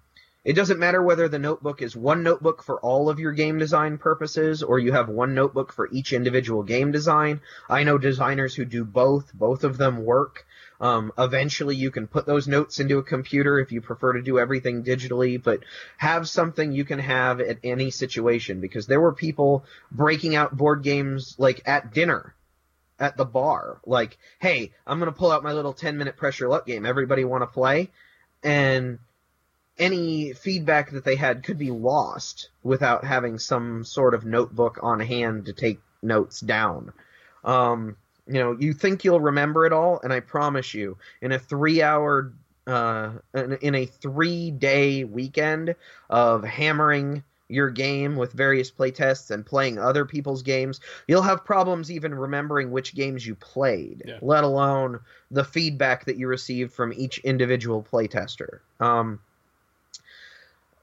It doesn't matter whether the notebook is one notebook for all of your game design purposes or you have one notebook for each individual game design. I know designers who do both. Both of them work. Um, eventually you can put those notes into a computer if you prefer to do everything digitally, but have something you can have at any situation, because there were people breaking out board games like at dinner, at the bar. Like, hey, I'm going to pull out my little ten-minute pressure luck game. Everybody want to play? And any feedback that they had could be lost without having some sort of notebook on hand to take notes down. Um, you know, you think you'll remember it all, and I promise you, in a three-hour, uh, in, in a three-day weekend of hammering your game with various playtests and playing other people's games, you'll have problems even remembering which games you played, yeah. let alone the feedback that you received from each individual playtester. Um,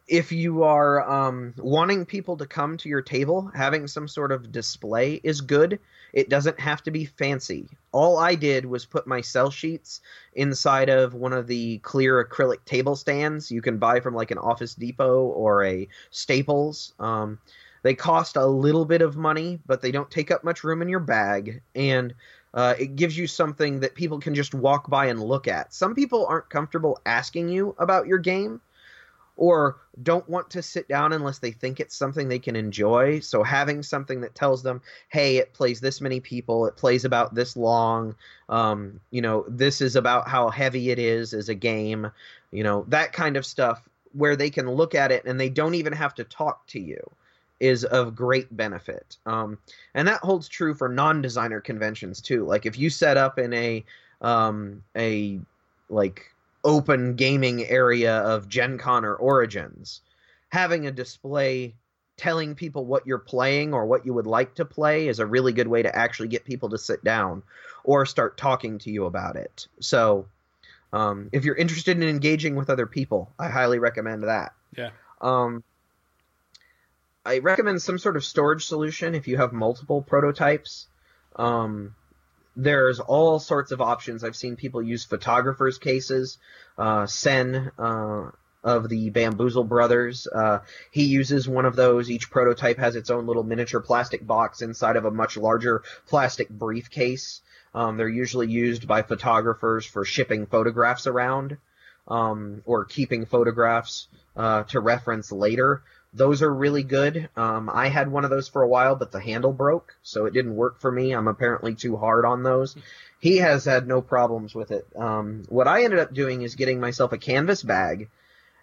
If you are um, wanting people to come to your table, having some sort of display is good. It doesn't have to be fancy. All I did was put my cell sheets inside of one of the clear acrylic table stands you can buy from like an Office Depot or a Staples. Um, they cost a little bit of money, but they don't take up much room in your bag, and uh, it gives you something that people can just walk by and look at. Some people aren't comfortable asking you about your game, or don't want to sit down unless they think it's something they can enjoy. So having something that tells them, hey, it plays this many people, it plays about this long, um, you know, this is about how heavy it is as a game, you know, that kind of stuff where they can look at it and they don't even have to talk to you is of great benefit. Um, and that holds true for non-designer conventions too. Like if you set up in a, um, a like, open gaming area of Gen Con or Origins, having a display telling people what you're playing or what you would like to play is a really good way to actually get people to sit down or start talking to you about it. So um, if you're interested in engaging with other people, I highly recommend that. Yeah. Um, I recommend some sort of storage solution if you have multiple prototypes. Um, There's all sorts of options. I've seen people use photographers' cases, uh, Sen, uh, of the Bamboozle Brothers. Uh, he uses one of those. Each prototype has its own little miniature plastic box inside of a much larger plastic briefcase. Um, they're usually used by photographers for shipping photographs around, um, or keeping photographs uh, to reference later. Those are really good. Um, I had one of those for a while, but the handle broke, so it didn't work for me. I'm apparently too hard on those. He has had no problems with it. Um, what I ended up doing is getting myself a canvas bag,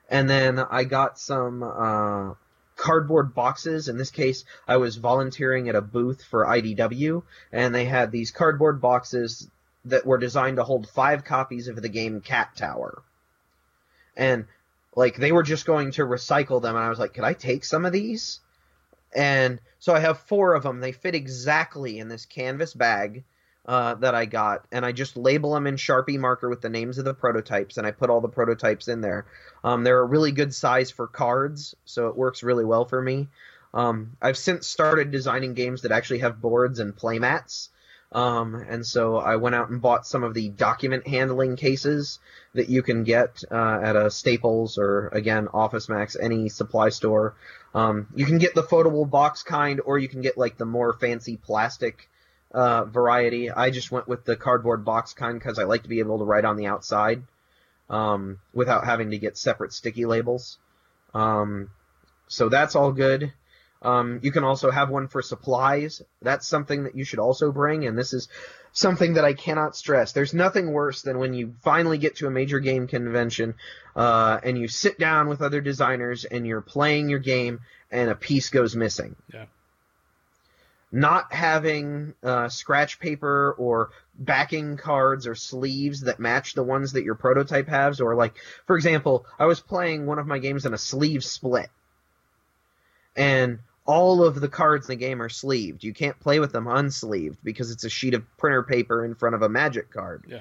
and then I got some uh, cardboard boxes. In this case, I was volunteering at a booth for I D W, and they had these cardboard boxes that were designed to hold five copies of the game Cat Tower. And like, they were just going to recycle them, and I was like, could I take some of these? And so I have four of them. They fit exactly in this canvas bag uh, that I got, and I just label them in Sharpie marker with the names of the prototypes, and I put all the prototypes in there. Um, they're a really good size for cards, so it works really well for me. Um, I've since started designing games that actually have boards and playmats. Um, and so I went out and bought some of the document handling cases that you can get uh, at a Staples or, again, Office Max, any supply store. Um, you can get the foldable box kind, or you can get, like, the more fancy plastic uh, variety. I just went with the cardboard box kind because I like to be able to write on the outside um, without having to get separate sticky labels. Um, so that's all good. Um, you can also have one for supplies. That's something that you should also bring, and this is something that I cannot stress. There's nothing worse than when you finally get to a major game convention uh, and you sit down with other designers and you're playing your game and a piece goes missing. Yeah. Not having uh, scratch paper or backing cards or sleeves that match the ones that your prototype has, or, like, for example, I was playing one of my games in a sleeve split, and all of the cards in the game are sleeved. You can't play with them unsleeved because it's a sheet of printer paper in front of a magic card. Yeah.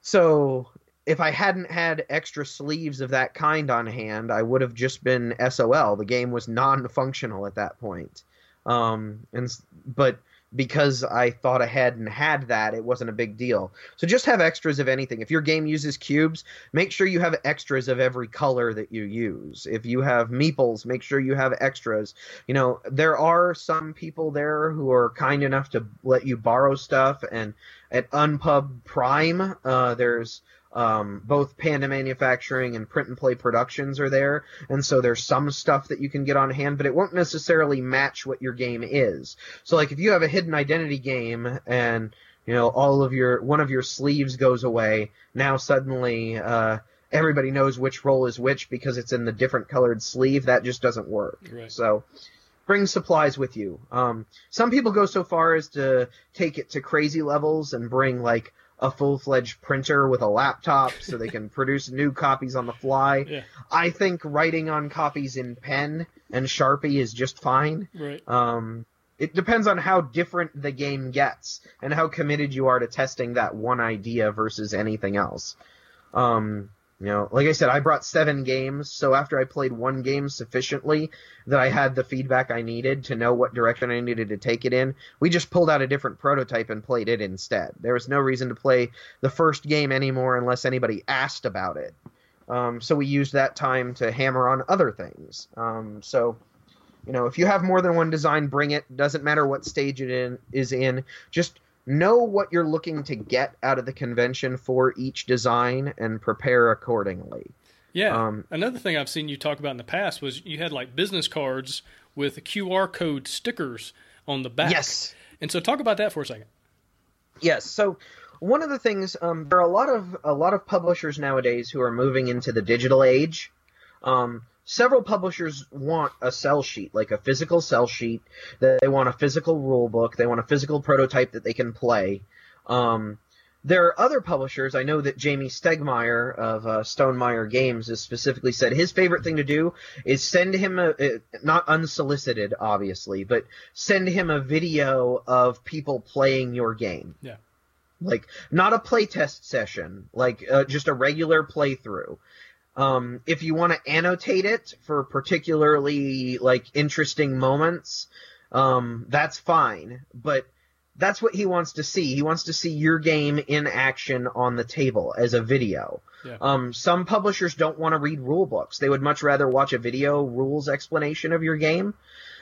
So if I hadn't had extra sleeves of that kind on hand, I would have just been S O L. The game was non-functional at that point. Um, and but because I thought ahead and had that, it wasn't a big deal. So just have extras of anything. If your game uses cubes, make sure you have extras of every color that you use. If you have meeples, make sure you have extras. You know, there are some people there who are kind enough to let you borrow stuff. And at Unpub Prime, uh, there's um, both Panda Manufacturing and Print and Play Productions are there. And so there's some stuff that you can get on hand, but it won't necessarily match what your game is. So, like, if you have a hidden identity game and, you know, all of your, one of your sleeves goes away, now suddenly, uh, everybody knows which role is which because it's in the different colored sleeve. That just doesn't work. Right. So bring supplies with you. Um, some people go so far as to take it to crazy levels and bring, like, a full-fledged printer with a laptop so they can produce new copies on the fly. Yeah. I think writing on copies in pen and Sharpie is just fine. Right. Um, it depends on how different the game gets and how committed you are to testing that one idea versus anything else. Um, you know, like I said, I brought seven games, so after I played one game sufficiently that I had the feedback I needed to know what direction I needed to take it in, we just pulled out a different prototype and played it instead. There was no reason to play the first game anymore unless anybody asked about it. Um, so we used that time to hammer on other things. Um, so, you know, if you have more than one design, bring it. Doesn't matter what stage it in, is in. Just know what you're looking to get out of the convention for each design and prepare accordingly. Yeah. Um, Another thing I've seen you talk about in the past was you had, like, business cards with Q R code stickers on the back. Yes. And so talk about that for a second. Yes. So one of the things, um, there are a lot of, a lot of publishers nowadays who are moving into the digital age. Um, Several publishers want a sell sheet, like a physical sell sheet. They want a physical rule book. They want a physical prototype that they can play. Um, there are other publishers. I know that Jamie Stegmaier of uh, Stonemeyer Games has specifically said his favorite thing to do is send him a, a – not unsolicited, obviously, but send him a video of people playing your game. Yeah. Like, not a playtest session, like uh, just a regular playthrough. Um, if you want to annotate it for particularly, like, interesting moments, um, that's fine. But that's what he wants to see. He wants to see your game in action on the table as a video. Yeah. Um, some publishers don't want to read rule books. They would much rather watch a video rules explanation of your game.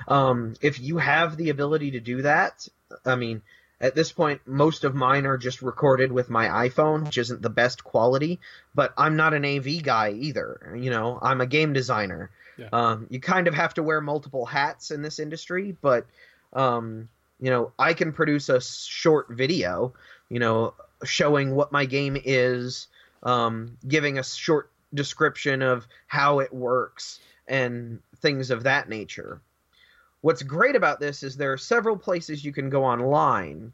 Um, if you have the ability to do that, I mean, at this point, most of mine are just recorded with my iPhone, which isn't the best quality, but I'm not an A V guy either. You know, I'm a game designer. Yeah. Um, you kind of have to wear multiple hats in this industry, but, um, you know, I can produce a short video, you know, showing what my game is, um, giving a short description of how it works and things of that nature. What's great about this is there are several places you can go online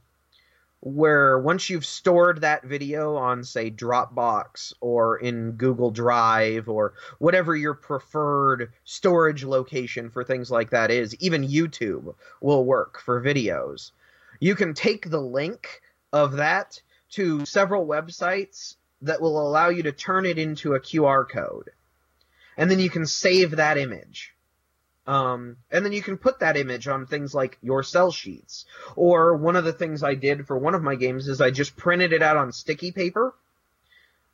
where once you've stored that video on, say, Dropbox or in Google Drive or whatever your preferred storage location for things like that is, even YouTube will work for videos. You can take the link of that to several websites that will allow you to turn it into a Q R code. And then you can save that image. Um, and then you can put that image on things like your sell sheets. Or one of the things I did for one of my games is I just printed it out on sticky paper.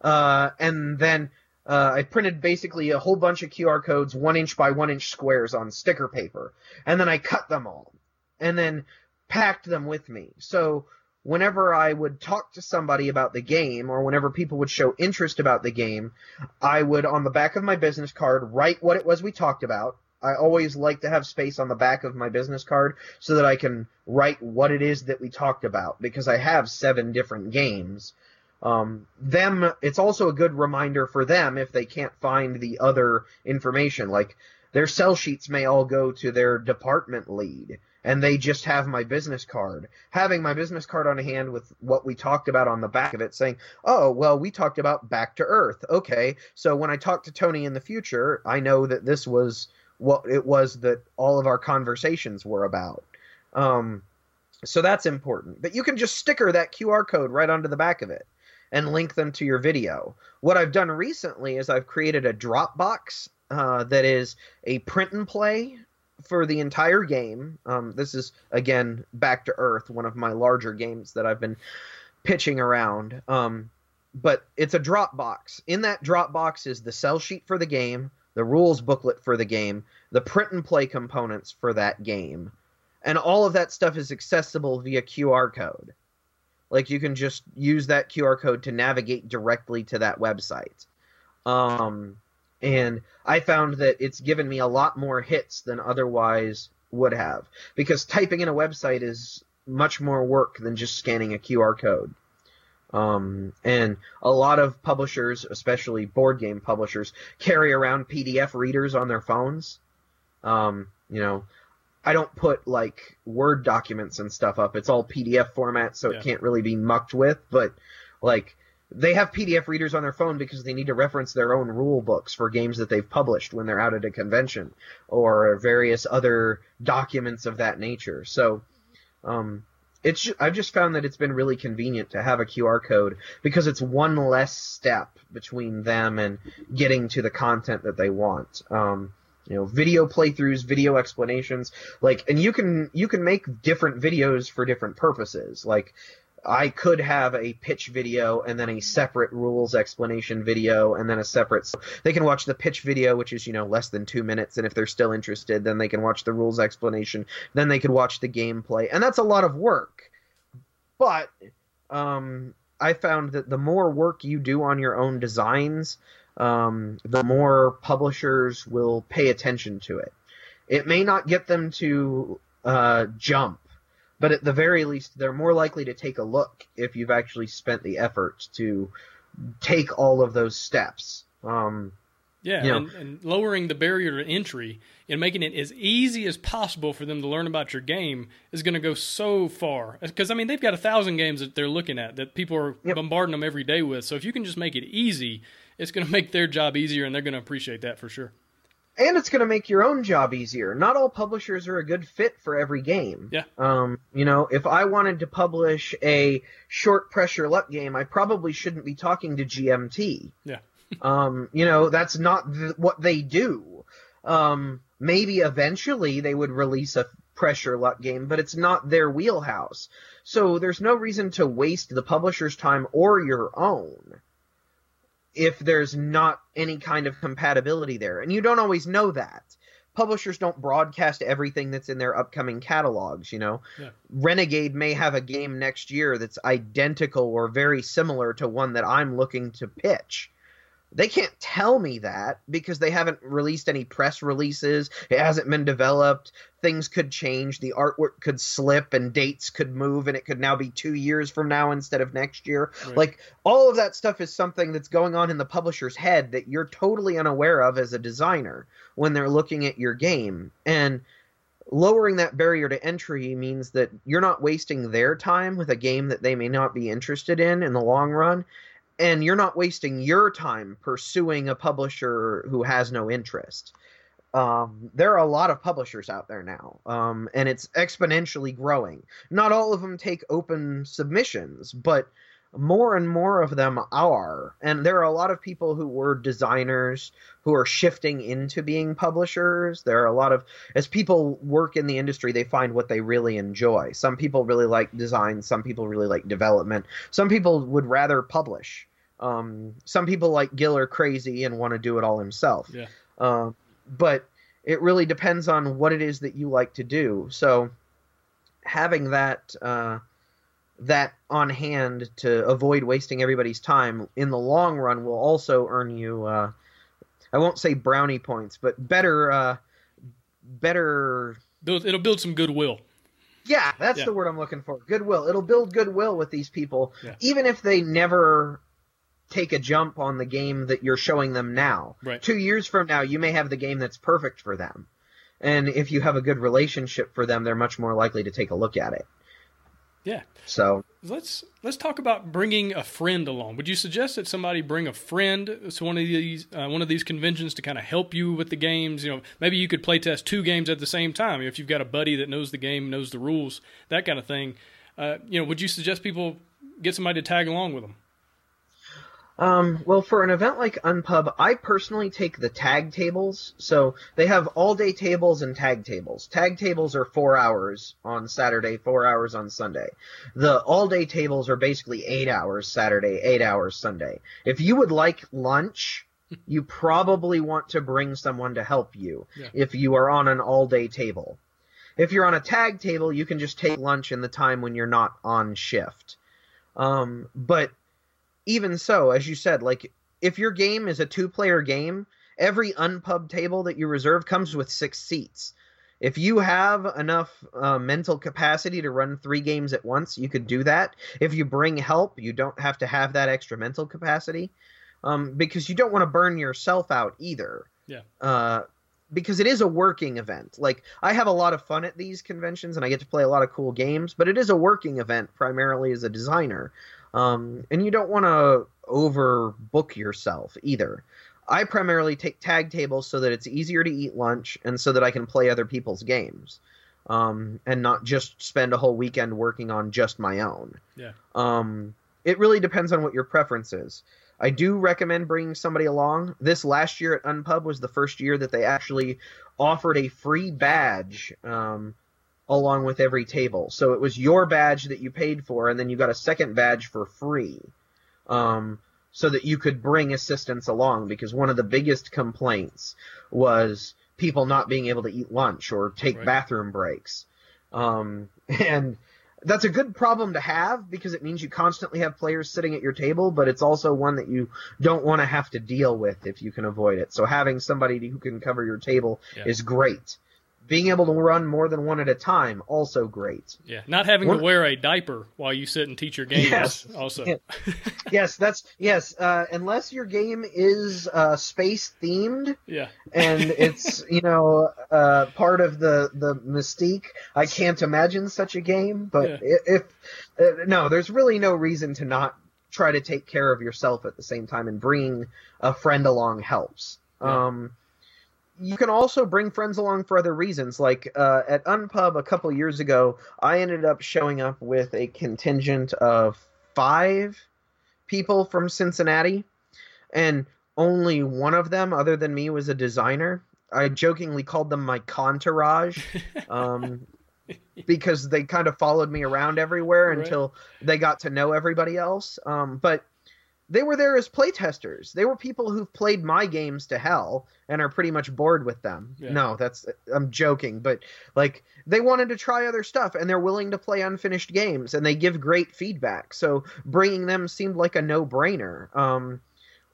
Uh, and then uh, I printed basically a whole bunch of Q R codes, one inch by one inch squares on sticker paper. And then I cut them all and then packed them with me. So whenever I would talk to somebody about the game or whenever people would show interest about the game, I would, on the back of my business card, write what it was we talked about. I always like to have space on the back of my business card so that I can write what it is that we talked about, because I have seven different games. Um, them, it's also a good reminder for them if they can't find the other information. Like, their sell sheets may all go to their department lead, and they just have my business card. Having my business card on hand with what we talked about on the back of it, saying, oh, well, we talked about Back to Earth. Okay, so when I talk to Tony in the future, I know that this was what it was that all of our conversations were about. Um, so that's important. But you can just sticker that Q R code right onto the back of it and link them to your video. What I've done recently is I've created a Dropbox uh, that is a print and play for the entire game. Um, this is, again, Back to Earth, one of my larger games that I've been pitching around. Um, but it's a Dropbox. In that Dropbox is the sell sheet for the game, the rules booklet for the game, the print and play components for that game. And all of that stuff is accessible via Q R code. Like, you can just use that Q R code to navigate directly to that website. Um, and I found that it's given me a lot more hits than otherwise would have, because typing in a website is much more work than just scanning a Q R code. Um, and a lot of publishers, especially board game publishers, carry around P D F readers on their phones. Um, you know, I don't put like Word documents and stuff up. It's all P D F format, so yeah. It can't really be mucked with, but like they have P D F readers on their phone because they need to reference their own rule books for games that they've published when they're out at a convention or various other documents of that nature. So, um, It's, I've just found that it's been really convenient to have a Q R code because it's one less step between them and getting to the content that they want. Um, you know, video playthroughs, video explanations, like, and you can you can make different videos for different purposes. Like, I could have a pitch video and then a separate rules explanation video and then a separate – they can watch the pitch video, which is, you know, less than two minutes, and if they're still interested, then they can watch the rules explanation. Then they could watch the gameplay, and that's a lot of work. But um, I found that the more work you do on your own designs, um, the more publishers will pay attention to it. It may not get them to uh, jump. But at the very least, they're more likely to take a look if you've actually spent the effort to take all of those steps. Um, yeah, you know, and, and lowering the barrier to entry and making it as easy as possible for them to learn about your game is going to go so far. Because, I mean, they've got a thousand games that they're looking at that people are yep. bombarding them every day with. So if you can just make it easy, it's going to make their job easier, and they're going to appreciate that for sure. And it's going to make your own job easier. Not all publishers are a good fit for every game. Yeah. Um, you know, if I wanted to publish a short pressure luck game, I probably shouldn't be talking to G M T. Yeah. um, you know, that's not th- what they do. Um, maybe eventually they would release a pressure luck game, but it's not their wheelhouse. So there's no reason to waste the publisher's time or your own. if there's not any kind of compatibility there. And you don't always know that. Publishers don't broadcast everything that's in their upcoming catalogs, you know. Yeah. Renegade may have a game next year that's identical or very similar to one that I'm looking to pitch. They can't tell me that because they haven't released any press releases. It hasn't been developed. Things could change. The artwork could slip and dates could move, and it could now be two years from now instead of next year. Right. Like, all of that stuff is something that's going on in the publisher's head that you're totally unaware of as a designer when they're looking at your game. And lowering that barrier to entry means that you're not wasting their time with a game that they may not be interested in in the long run. And you're not wasting your time pursuing a publisher who has no interest. Um, there are a lot of publishers out there now, um, and it's exponentially growing. Not all of them take open submissions, but more and more of them are. And there are a lot of people who were designers who are shifting into being publishers. There are a lot of, as people work in the industry, they find what they really enjoy. Some people really like design. Some people really like development. Some people would rather publish. Um, some people like Gil are crazy and want to do it all himself. Yeah. Uh, but it really depends on what it is that you like to do. So having that, uh, that on hand to avoid wasting everybody's time in the long run will also earn you, uh, I won't say brownie points, but better, uh, better. It'll build some goodwill. Yeah, that's yeah. the word I'm looking for. Goodwill. It'll build goodwill with these people, yeah. even if they never take a jump on the game that you're showing them now. Right. Two years from now, you may have the game that's perfect for them. And if you have a good relationship for them, they're much more likely to take a look at it. Yeah. So let's let's talk about bringing a friend along. Would you suggest that somebody bring a friend to one of these uh, one of these conventions to kind of help you with the games? You know, maybe you could play test two games at the same time if you've got a buddy that knows the game, knows the rules, that kind of thing. Uh, you know, would you suggest people get somebody to tag along with them? Um, well, for an event like Unpub, I personally take the tag tables. So they have all-day tables and tag tables. Tag tables are four hours on Saturday, four hours on Sunday. The all-day tables are basically eight hours Saturday, eight hours Sunday. If you would like lunch, you probably want to bring someone to help you yeah. if you are on an all-day table. If you're on a tag table, you can just take lunch in the time when you're not on shift. Um, but... Even so, as you said, like, if your game is a two-player game, every Unpub table that you reserve comes with six seats. If you have enough uh, mental capacity to run three games at once, you could do that. If you bring help, you don't have to have that extra mental capacity um, because you don't want to burn yourself out either. Yeah. Uh, because it is a working event. Like, I have a lot of fun at these conventions, and I get to play a lot of cool games, but it is a working event primarily as a designer. Um, and you don't want to overbook yourself either. I primarily take tag tables so that it's easier to eat lunch and so that I can play other people's games um, and not just spend a whole weekend working on just my own. Yeah. Um, it really depends on what your preference is. I do recommend bringing somebody along. This last year at Unpub was the first year that they actually offered a free badge um, along with every table. So it was your badge that you paid for, and then you got a second badge for free um, so that you could bring assistance along, because one of the biggest complaints was people not being able to eat lunch or take right. bathroom breaks. Um, and... That's a good problem to have because it means you constantly have players sitting at your table, but it's also one that you don't want to have to deal with if you can avoid it. So having somebody who can cover your table yeah. is great. Being able to run more than one at a time, also great. Yeah, not having one, to wear a diaper while you sit and teach your games yes, also. Yeah. yes, that's yes, uh, unless your game is uh, space-themed yeah. and it's, you know, uh, part of the, the mystique. I can't imagine such a game, but yeah. if, if uh, no, there's really no reason to not try to take care of yourself at the same time, and bringing a friend along helps. Yeah. Um You can also bring friends along for other reasons. Like uh, at Unpub a couple years ago, I ended up showing up with a contingent of five people from Cincinnati, and only one of them, other than me, was a designer. I jokingly called them my contourage um, because they kind of followed me around everywhere right. until they got to know everybody else. Um, but they were there as playtesters. They were people who've played my games to hell and are pretty much bored with them. Yeah. No, that's I'm joking, but like they wanted to try other stuff and they're willing to play unfinished games and they give great feedback. So bringing them seemed like a no-brainer. Um,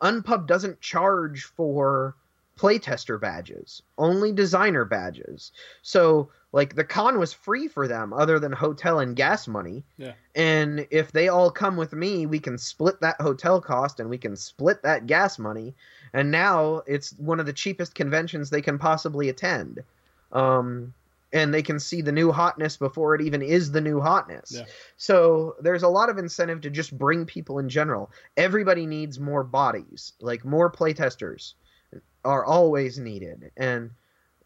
Unpub doesn't charge for playtester badges, only designer badges. So like the con was free for them other than hotel and gas money. Yeah. And if they all come with me, we can split that hotel cost and we can split that gas money. And now it's one of the cheapest conventions they can possibly attend. Um, and they can see the new hotness before it even is the new hotness. Yeah. So there's a lot of incentive to just bring people in general. Everybody needs more bodies, like more playtesters are always needed. And,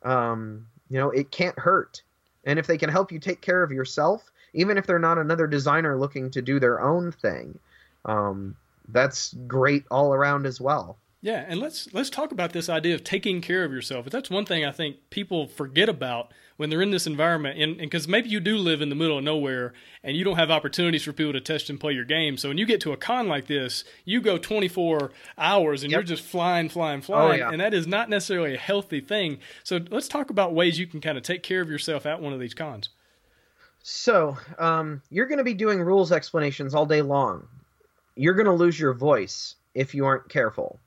um, you know, it can't hurt. And if they can help you take care of yourself, even if they're not another designer looking to do their own thing, um, that's great all around as well. Yeah, and let's let's talk about this idea of taking care of yourself. That's one thing I think people forget about when they're in this environment. And because maybe you do live in the middle of nowhere and you don't have opportunities for people to test and play your game. So when you get to a con like this, you go twenty-four hours and yep. you're just flying, flying, flying. Oh, yeah. And that is not necessarily a healthy thing. So let's talk about ways you can kind of take care of yourself at one of these cons. So um, you're going to be doing rules explanations all day long. You're going to lose your voice if you aren't careful.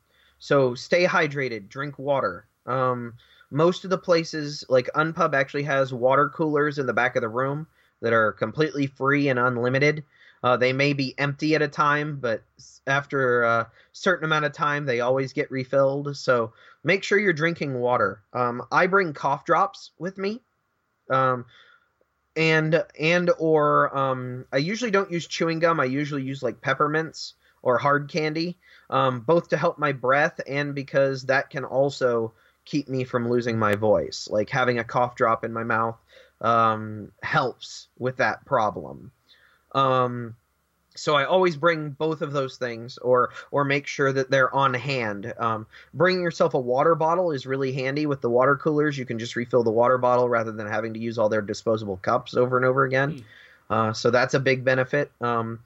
So stay hydrated, drink water. Um, most of the places, like Unpub actually has water coolers in the back of the room that are completely free and unlimited. Uh, they may be empty at a time, but after a certain amount of time, they always get refilled. So make sure you're drinking water. Um, I bring cough drops with me. Um, and, and, or um, I usually don't use chewing gum. I usually use like peppermints or hard candy, um, both to help my breath and because that can also keep me from losing my voice. Like having a cough drop in my mouth um, helps with that problem. Um, so I always bring both of those things or or make sure that they're on hand. Um, bringing yourself a water bottle is really handy with the water coolers. You can just refill the water bottle rather than having to use all their disposable cups over and over again. Mm. Uh, so that's a big benefit. Um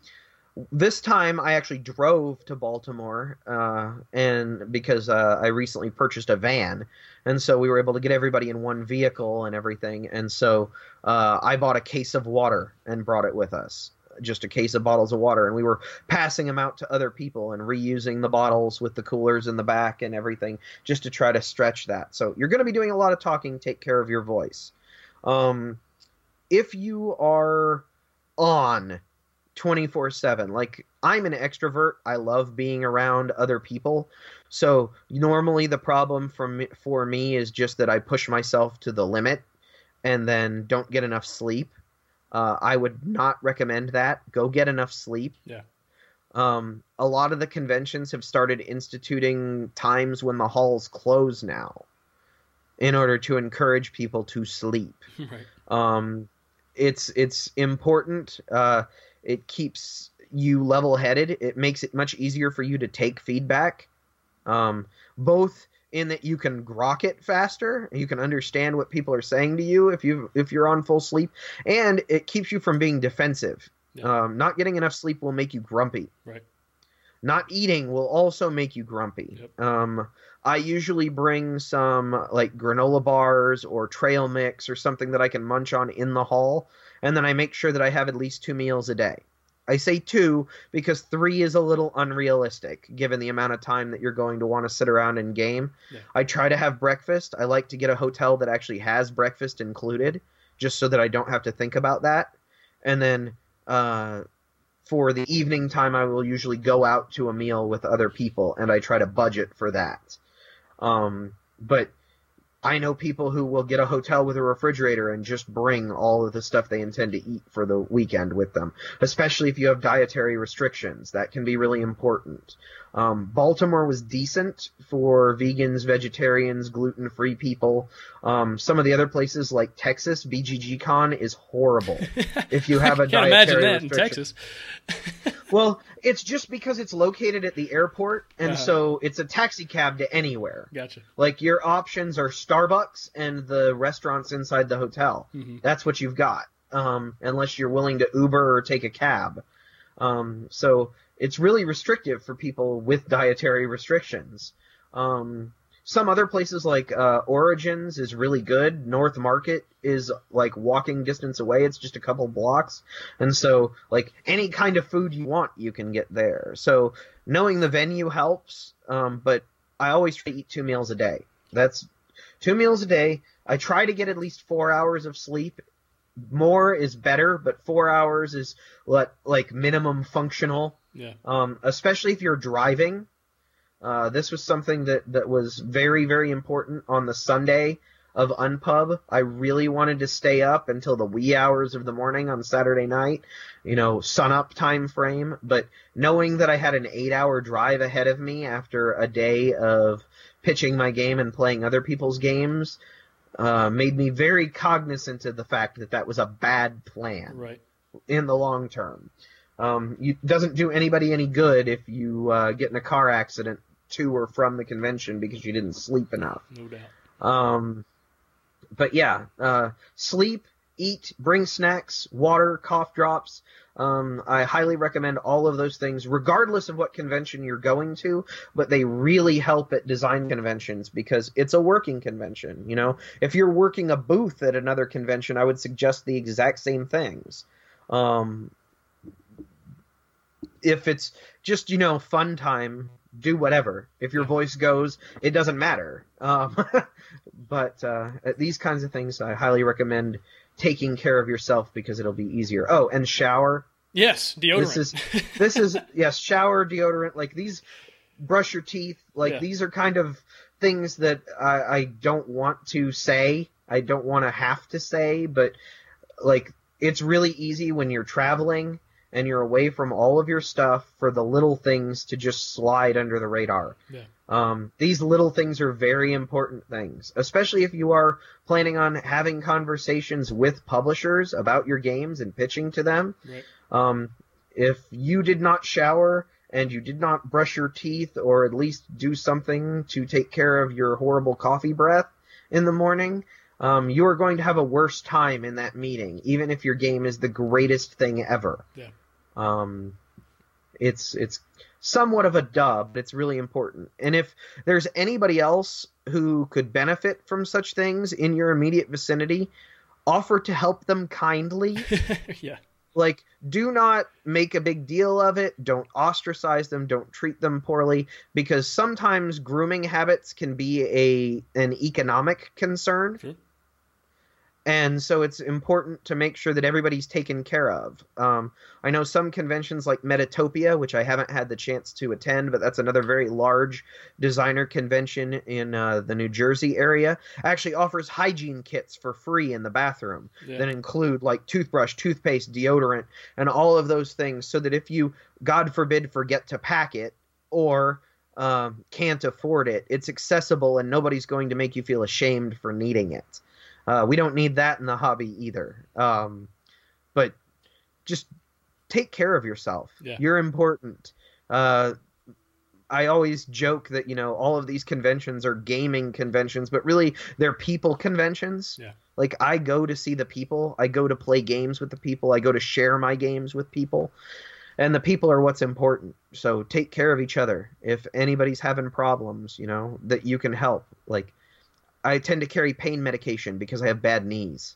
This time I actually drove to Baltimore uh, and because uh, I recently purchased a van, and so we were able to get everybody in one vehicle and everything. And so uh, I bought a case of water and brought it with us, just a case of bottles of water. And we were passing them out to other people and reusing the bottles with the coolers in the back and everything just to try to stretch that. So you're going to be doing a lot of talking. Take care of your voice. Um, if you are on twenty-four seven. Like, I'm an extrovert. I love being around other people. So normally the problem for me, for me is just that I push myself to the limit and then don't get enough sleep. Uh, I would not recommend that. Go get enough sleep. Yeah. Um, a lot of the conventions have started instituting times when the halls close now in order to encourage people to sleep. Right. Um, it's, it's important. Uh, It keeps you level-headed. It makes it much easier for you to take feedback, um, both in that you can grok it faster, you can understand what people are saying to you if you if you're on full sleep, and it keeps you from being defensive. Yeah. Um, not getting enough sleep will make you grumpy. Right. Not eating will also make you grumpy. Yep. Um, I usually bring some like granola bars or trail mix or something that I can munch on in the hall. And then I make sure that I have at least two meals a day. I say two because three is a little unrealistic given the amount of time that you're going to want to sit around and game. Yeah. I try to have breakfast. I like to get a hotel that actually has breakfast included just so that I don't have to think about that. And then, uh, for the evening time, I will usually go out to a meal with other people, and I try to budget for that. Um, but I know people who will get a hotel with a refrigerator and just bring all of the stuff they intend to eat for the weekend with them, especially if you have dietary restrictions. That can be really important. Um, Baltimore was decent for vegans, vegetarians, gluten-free people. Um, some of the other places like Texas, B G G Con is horrible. If you have a dietary restriction. I can't imagine that in Texas. Well, it's just because it's located at the airport, and uh, so it's a taxi cab to anywhere. Gotcha. Like your options are Starbucks and the restaurants inside the hotel. Mm-hmm. That's what you've got, um, unless you're willing to Uber or take a cab. Um, so it's really restrictive for people with dietary restrictions. Um, some other places like uh, Origins is really good. North Market is like walking distance away. It's just a couple blocks. And so like any kind of food you want, you can get there. So knowing the venue helps, um, but I always try to eat two meals a day. That's two meals a day. I try to get at least four hours of sleep. More is better, but four hours is what, like minimum functional. Yeah. Um, especially if you're driving. Uh, this was something that, that was very, very important on the Sunday of Unpub. I really wanted to stay up until the wee hours of the morning on Saturday night, you know, sun-up time frame. But knowing that I had an eight-hour drive ahead of me after a day of pitching my game and playing other people's games uh, made me very cognizant of the fact that that was a bad plan right. in the long term. Um, it doesn't do anybody any good if you uh, get in a car accident to or from the convention because you didn't sleep enough. No doubt. Um, but yeah, uh, sleep, eat, bring snacks, water, cough drops. Um, I highly recommend all of those things, regardless of what convention you're going to, but they really help at design conventions because it's a working convention. You know, if you're working a booth at another convention, I would suggest the exact same things. Um, if it's just, you know, fun time, do whatever. If your voice goes, it doesn't matter. Um, but uh, these kinds of things, I highly recommend taking care of yourself because it'll be easier. Oh, and shower. Yes, deodorant. This is, this is yes, shower, deodorant. Like these, brush your teeth. Like yeah. These are kind of things that I, I don't want to say. I don't want to have to say, but like it's really easy when you're traveling and you're away from all of your stuff for the little things to just slide under the radar. Yeah. Um, these little things are very important things, especially if you are planning on having conversations with publishers about your games and pitching to them. Right. Um, if you did not shower and you did not brush your teeth or at least do something to take care of your horrible coffee breath in the morning, um, you are going to have a worse time in that meeting, even if your game is the greatest thing ever. Yeah. Um, it's, it's somewhat of a dub. It's really important. And if there's anybody else who could benefit from such things in your immediate vicinity, offer to help them kindly. Yeah. Like, do not make a big deal of it. Don't ostracize them. Don't treat them poorly, because sometimes grooming habits can be a, an economic concern. Mm-hmm. And so it's important to make sure that everybody's taken care of. Um, I know some conventions like Metatopia, which I haven't had the chance to attend, but that's another very large designer convention in uh, the New Jersey area, actually offers hygiene kits for free in the bathroom yeah. that include like toothbrush, toothpaste, deodorant, and all of those things so that if you, God forbid, forget to pack it or um, can't afford it, it's accessible and nobody's going to make you feel ashamed for needing it. Uh, we don't need that in the hobby either. Um, but just take care of yourself. Yeah. You're important. Uh, I always joke that, you know, all of these conventions are gaming conventions, but really they're people conventions. Yeah. Like I go to see the people. I go to play games with the people. I go to share my games with people. And the people are what's important. So take care of each other. If anybody's having problems, you know, that you can help. Like, I tend to carry pain medication because I have bad knees.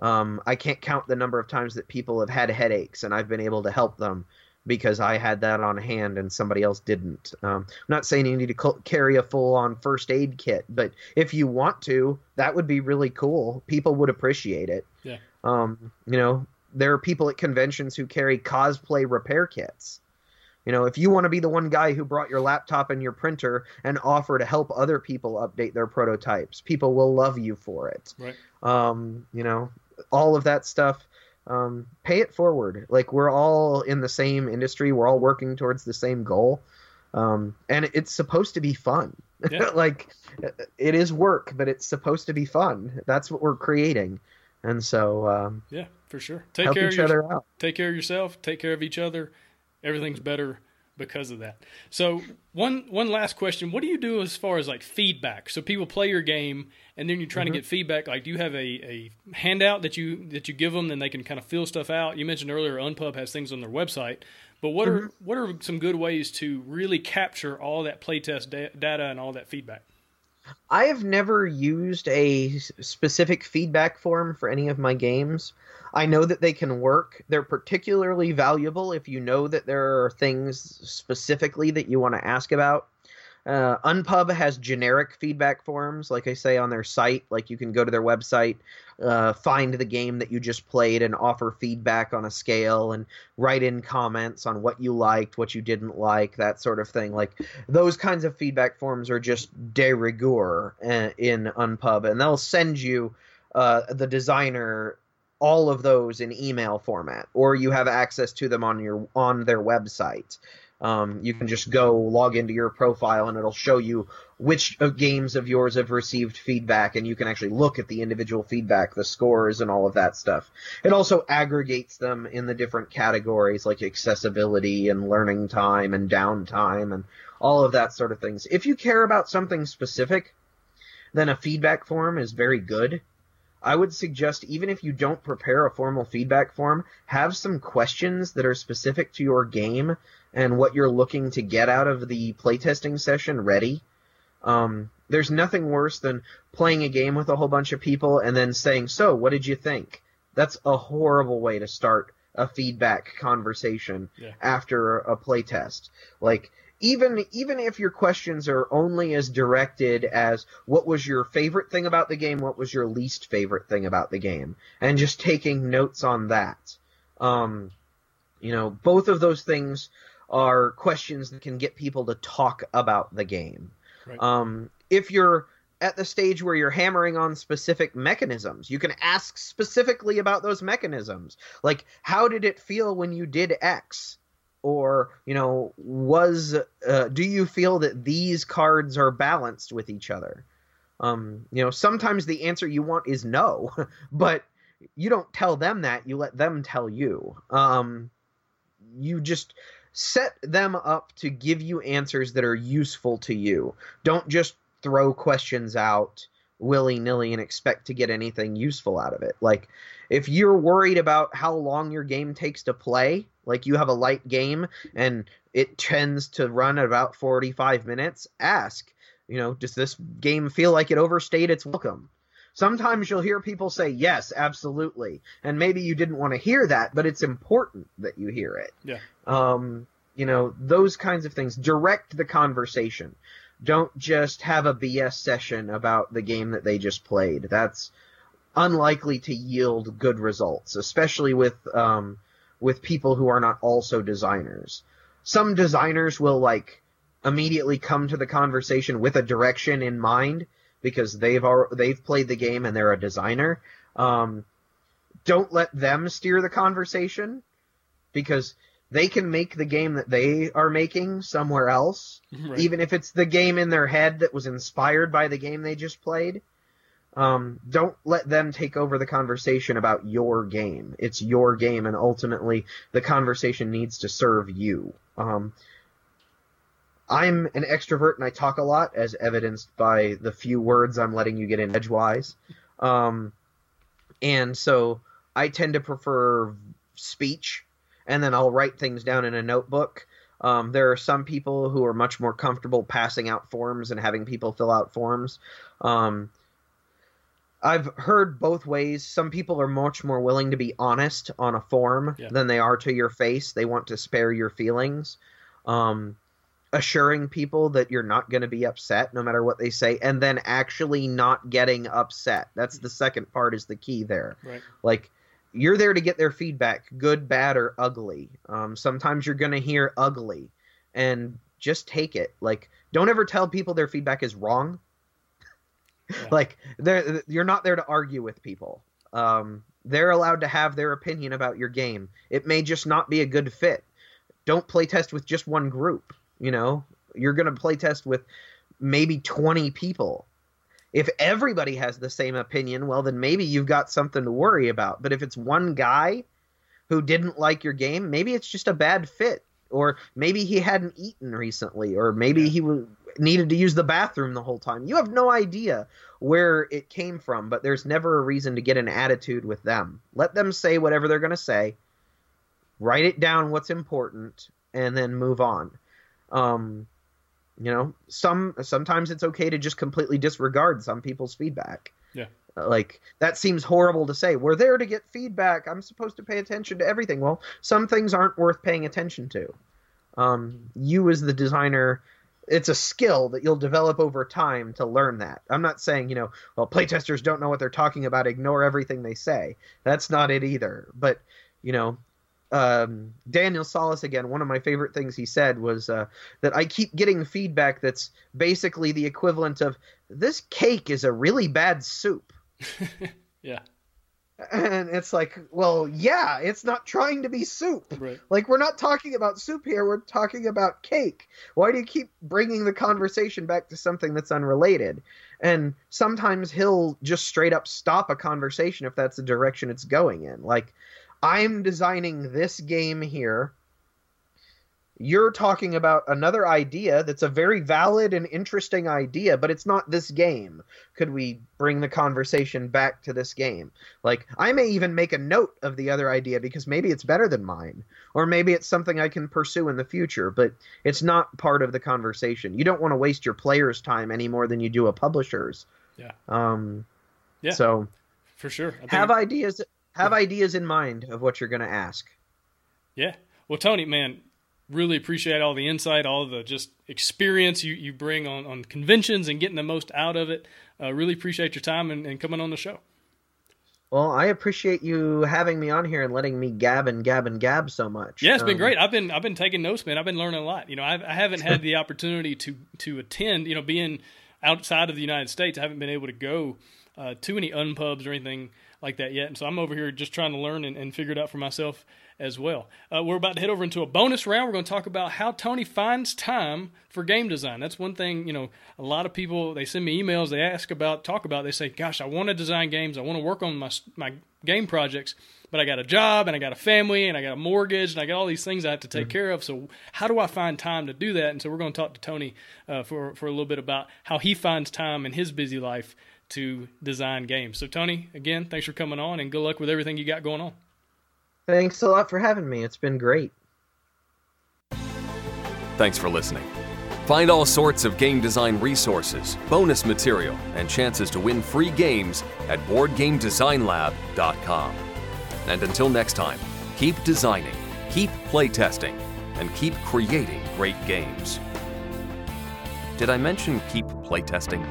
Um, I can't count the number of times that people have had headaches and I've been able to help them because I had that on hand and somebody else didn't. Um, I'm not saying you need to carry a full-on first aid kit, but if you want to, that would be really cool. People would appreciate it. Yeah. Um, you know, there are people at conventions who carry cosplay repair kits. You know, if you want to be the one guy who brought your laptop and your printer and offer to help other people update their prototypes, people will love you for it. Right. Um, you know, all of that stuff, um, pay it forward. Like, we're all in the same industry. We're all working towards the same goal. Um, and it's supposed to be fun. Yeah. Like, it is work, but it's supposed to be fun. That's what we're creating. And so, um, yeah, for sure. Take care of each other out. Take care of yourself. Take care of each other. Everything's better because of that. So one one last question. What do you do as far as like feedback? So people play your game and then you're trying mm-hmm. to get feedback. Like, do you have a, a handout that you that you give them, then they can kind of fill stuff out? You mentioned earlier Unpub has things on their website, but what mm-hmm. are what are some good ways to really capture all that playtest da- data and all that feedback? I have never used a specific feedback form for any of my games. I know that they can work. They're particularly valuable if you know that there are things specifically that you want to ask about. Uh, Unpub has generic feedback forms, like I say, on their site. Like, you can go to their website, uh, find the game that you just played, and offer feedback on a scale, and write in comments on what you liked, what you didn't like, that sort of thing. Like, those kinds of feedback forms are just de rigueur in Unpub, and they'll send you uh, the designer all of those in email format, or you have access to them on your on their website. Um, you can just go log into your profile and it'll show you which of games of yours have received feedback, and you can actually look at the individual feedback, the scores, and all of that stuff. It also aggregates them in the different categories like accessibility and learning time and downtime and all of that sort of things. If you care about something specific, then a feedback form is very good. I would suggest, even if you don't prepare a formal feedback form, have some questions that are specific to your game and what you're looking to get out of the playtesting session ready. Um, there's nothing worse than playing a game with a whole bunch of people and then saying, "So, what did you think?" That's a horrible way to start a feedback conversation yeah. after a playtest. Like, Even even if your questions are only as directed as, what was your favorite thing about the game, what was your least favorite thing about the game, and just taking notes on that. Um, you know, both of those things are questions that can get people to talk about the game. Right. Um, if you're at the stage where you're hammering on specific mechanisms, you can ask specifically about those mechanisms. Like, how did it feel when you did X? Or, you know, was uh, do you feel that these cards are balanced with each other? Um, you know, sometimes the answer you want is no, but you don't tell them that. You let them tell you. Um, you just set them up to give you answers that are useful to you. Don't just throw questions out willy-nilly and expect to get anything useful out of it. Like, if you're worried about how long your game takes to play, like you have a light game and it tends to run at about forty-five minutes, ask, you know, does this game feel like it overstayed its welcome? Sometimes you'll hear people say, yes, absolutely. And maybe you didn't want to hear that, but it's important that you hear it. Yeah. Um, you know, those kinds of things. Direct the conversation. Don't just have a B S session about the game that they just played. That's unlikely to yield good results, especially with um, with people who are not also designers. Some designers will like immediately come to the conversation with a direction in mind because they've already, they've played the game and they're a designer. Um, don't let them steer the conversation, because they can make the game that they are making somewhere else, right. even if it's the game in their head that was inspired by the game they just played. Um, don't let them take over the conversation about your game. It's your game, and ultimately the conversation needs to serve you. Um, I'm an extrovert, and I talk a lot, as evidenced by the few words I'm letting you get in edgewise. Um, and so I tend to prefer speech, and then I'll write things down in a notebook. Um, there are some people who are much more comfortable passing out forms and having people fill out forms. Um, I've heard both ways. Some people are much more willing to be honest on a form yeah. than they are to your face. They want to spare your feelings. Um, assuring people that you're not going to be upset no matter what they say, and then actually not getting upset. That's the second part is the key there. Right. Like, you're there to get their feedback, good, bad, or ugly. Um, sometimes you're going to hear ugly, and just take it. Like, don't ever tell people their feedback is wrong. Yeah. Like, they're, you're not there to argue with people. Um, they're allowed to have their opinion about your game. It may just not be a good fit. Don't play test with just one group. You know, you're going to play test with maybe twenty people. If everybody has the same opinion, well, then maybe you've got something to worry about. But if it's one guy who didn't like your game, maybe it's just a bad fit, or maybe he hadn't eaten recently, or maybe yeah. he was, needed to use the bathroom the whole time. You have no idea where it came from, but there's never a reason to get an attitude with them. Let them say whatever they're going to say, write it down what's important, and then move on. Um, you know, some sometimes it's okay to just completely disregard some people's feedback. Yeah. Like, that seems horrible to say. We're there to get feedback. I'm supposed to pay attention to everything. Well, some things aren't worth paying attention to. Um, you as the designer, it's a skill that you'll develop over time to learn that. I'm not saying, you know, well, playtesters don't know what they're talking about. Ignore everything they say. That's not it either. But, you know, um, Daniel Solis, again, one of my favorite things he said was uh, that I keep getting feedback that's basically the equivalent of, this cake is a really bad soup. Yeah. And it's like, well, yeah, it's not trying to be soup. Right. Like, we're not talking about soup here. We're talking about cake. Why do you keep bringing the conversation back to something that's unrelated? And sometimes he'll just straight up stop a conversation if that's the direction it's going in. Like, I'm designing this game here. You're talking about another idea that's a very valid and interesting idea, but it's not this game. Could we bring the conversation back to this game? Like, I may even make a note of the other idea because maybe it's better than mine, or maybe it's something I can pursue in the future, but it's not part of the conversation. You don't want to waste your player's time any more than you do a publisher's. Yeah. Um, yeah. So, for sure. I think... Have ideas, have yeah. ideas in mind of what you're going to ask. Yeah. Well, Tony, man, really appreciate all the insight, all the just experience you, you bring on, on conventions and getting the most out of it. Uh, really appreciate your time and, and coming on the show. Well, I appreciate you having me on here and letting me gab and gab and gab so much. Yeah, it's um, been great. I've been I've been taking notes, man. I've been learning a lot. You know, I've, I haven't had the opportunity to to attend. You know, being outside of the United States, I haven't been able to go uh, to any unpubs or anything like that yet. And so I'm over here just trying to learn and, and figure it out for myself as well. Uh, we're about to head over into a bonus round. We're going to talk about how Tony finds time for game design. That's one thing, you know, a lot of people, they send me emails, they ask about, talk about, they say, gosh, I want to design games. I want to work on my my game projects, but I got a job and I got a family and I got a mortgage and I got all these things I have to take mm-hmm. care of. So how do I find time to do that? And so we're going to talk to Tony uh, for, for a little bit about how he finds time in his busy life to design games. So Tony, again, thanks for coming on and good luck with everything you got going on. Thanks a lot for having me. It's been great. Thanks for listening. Find all sorts of game design resources, bonus material, and chances to win free games at board game design lab dot com. And until next time, keep designing, keep playtesting, and keep creating great games. Did I mention keep playtesting?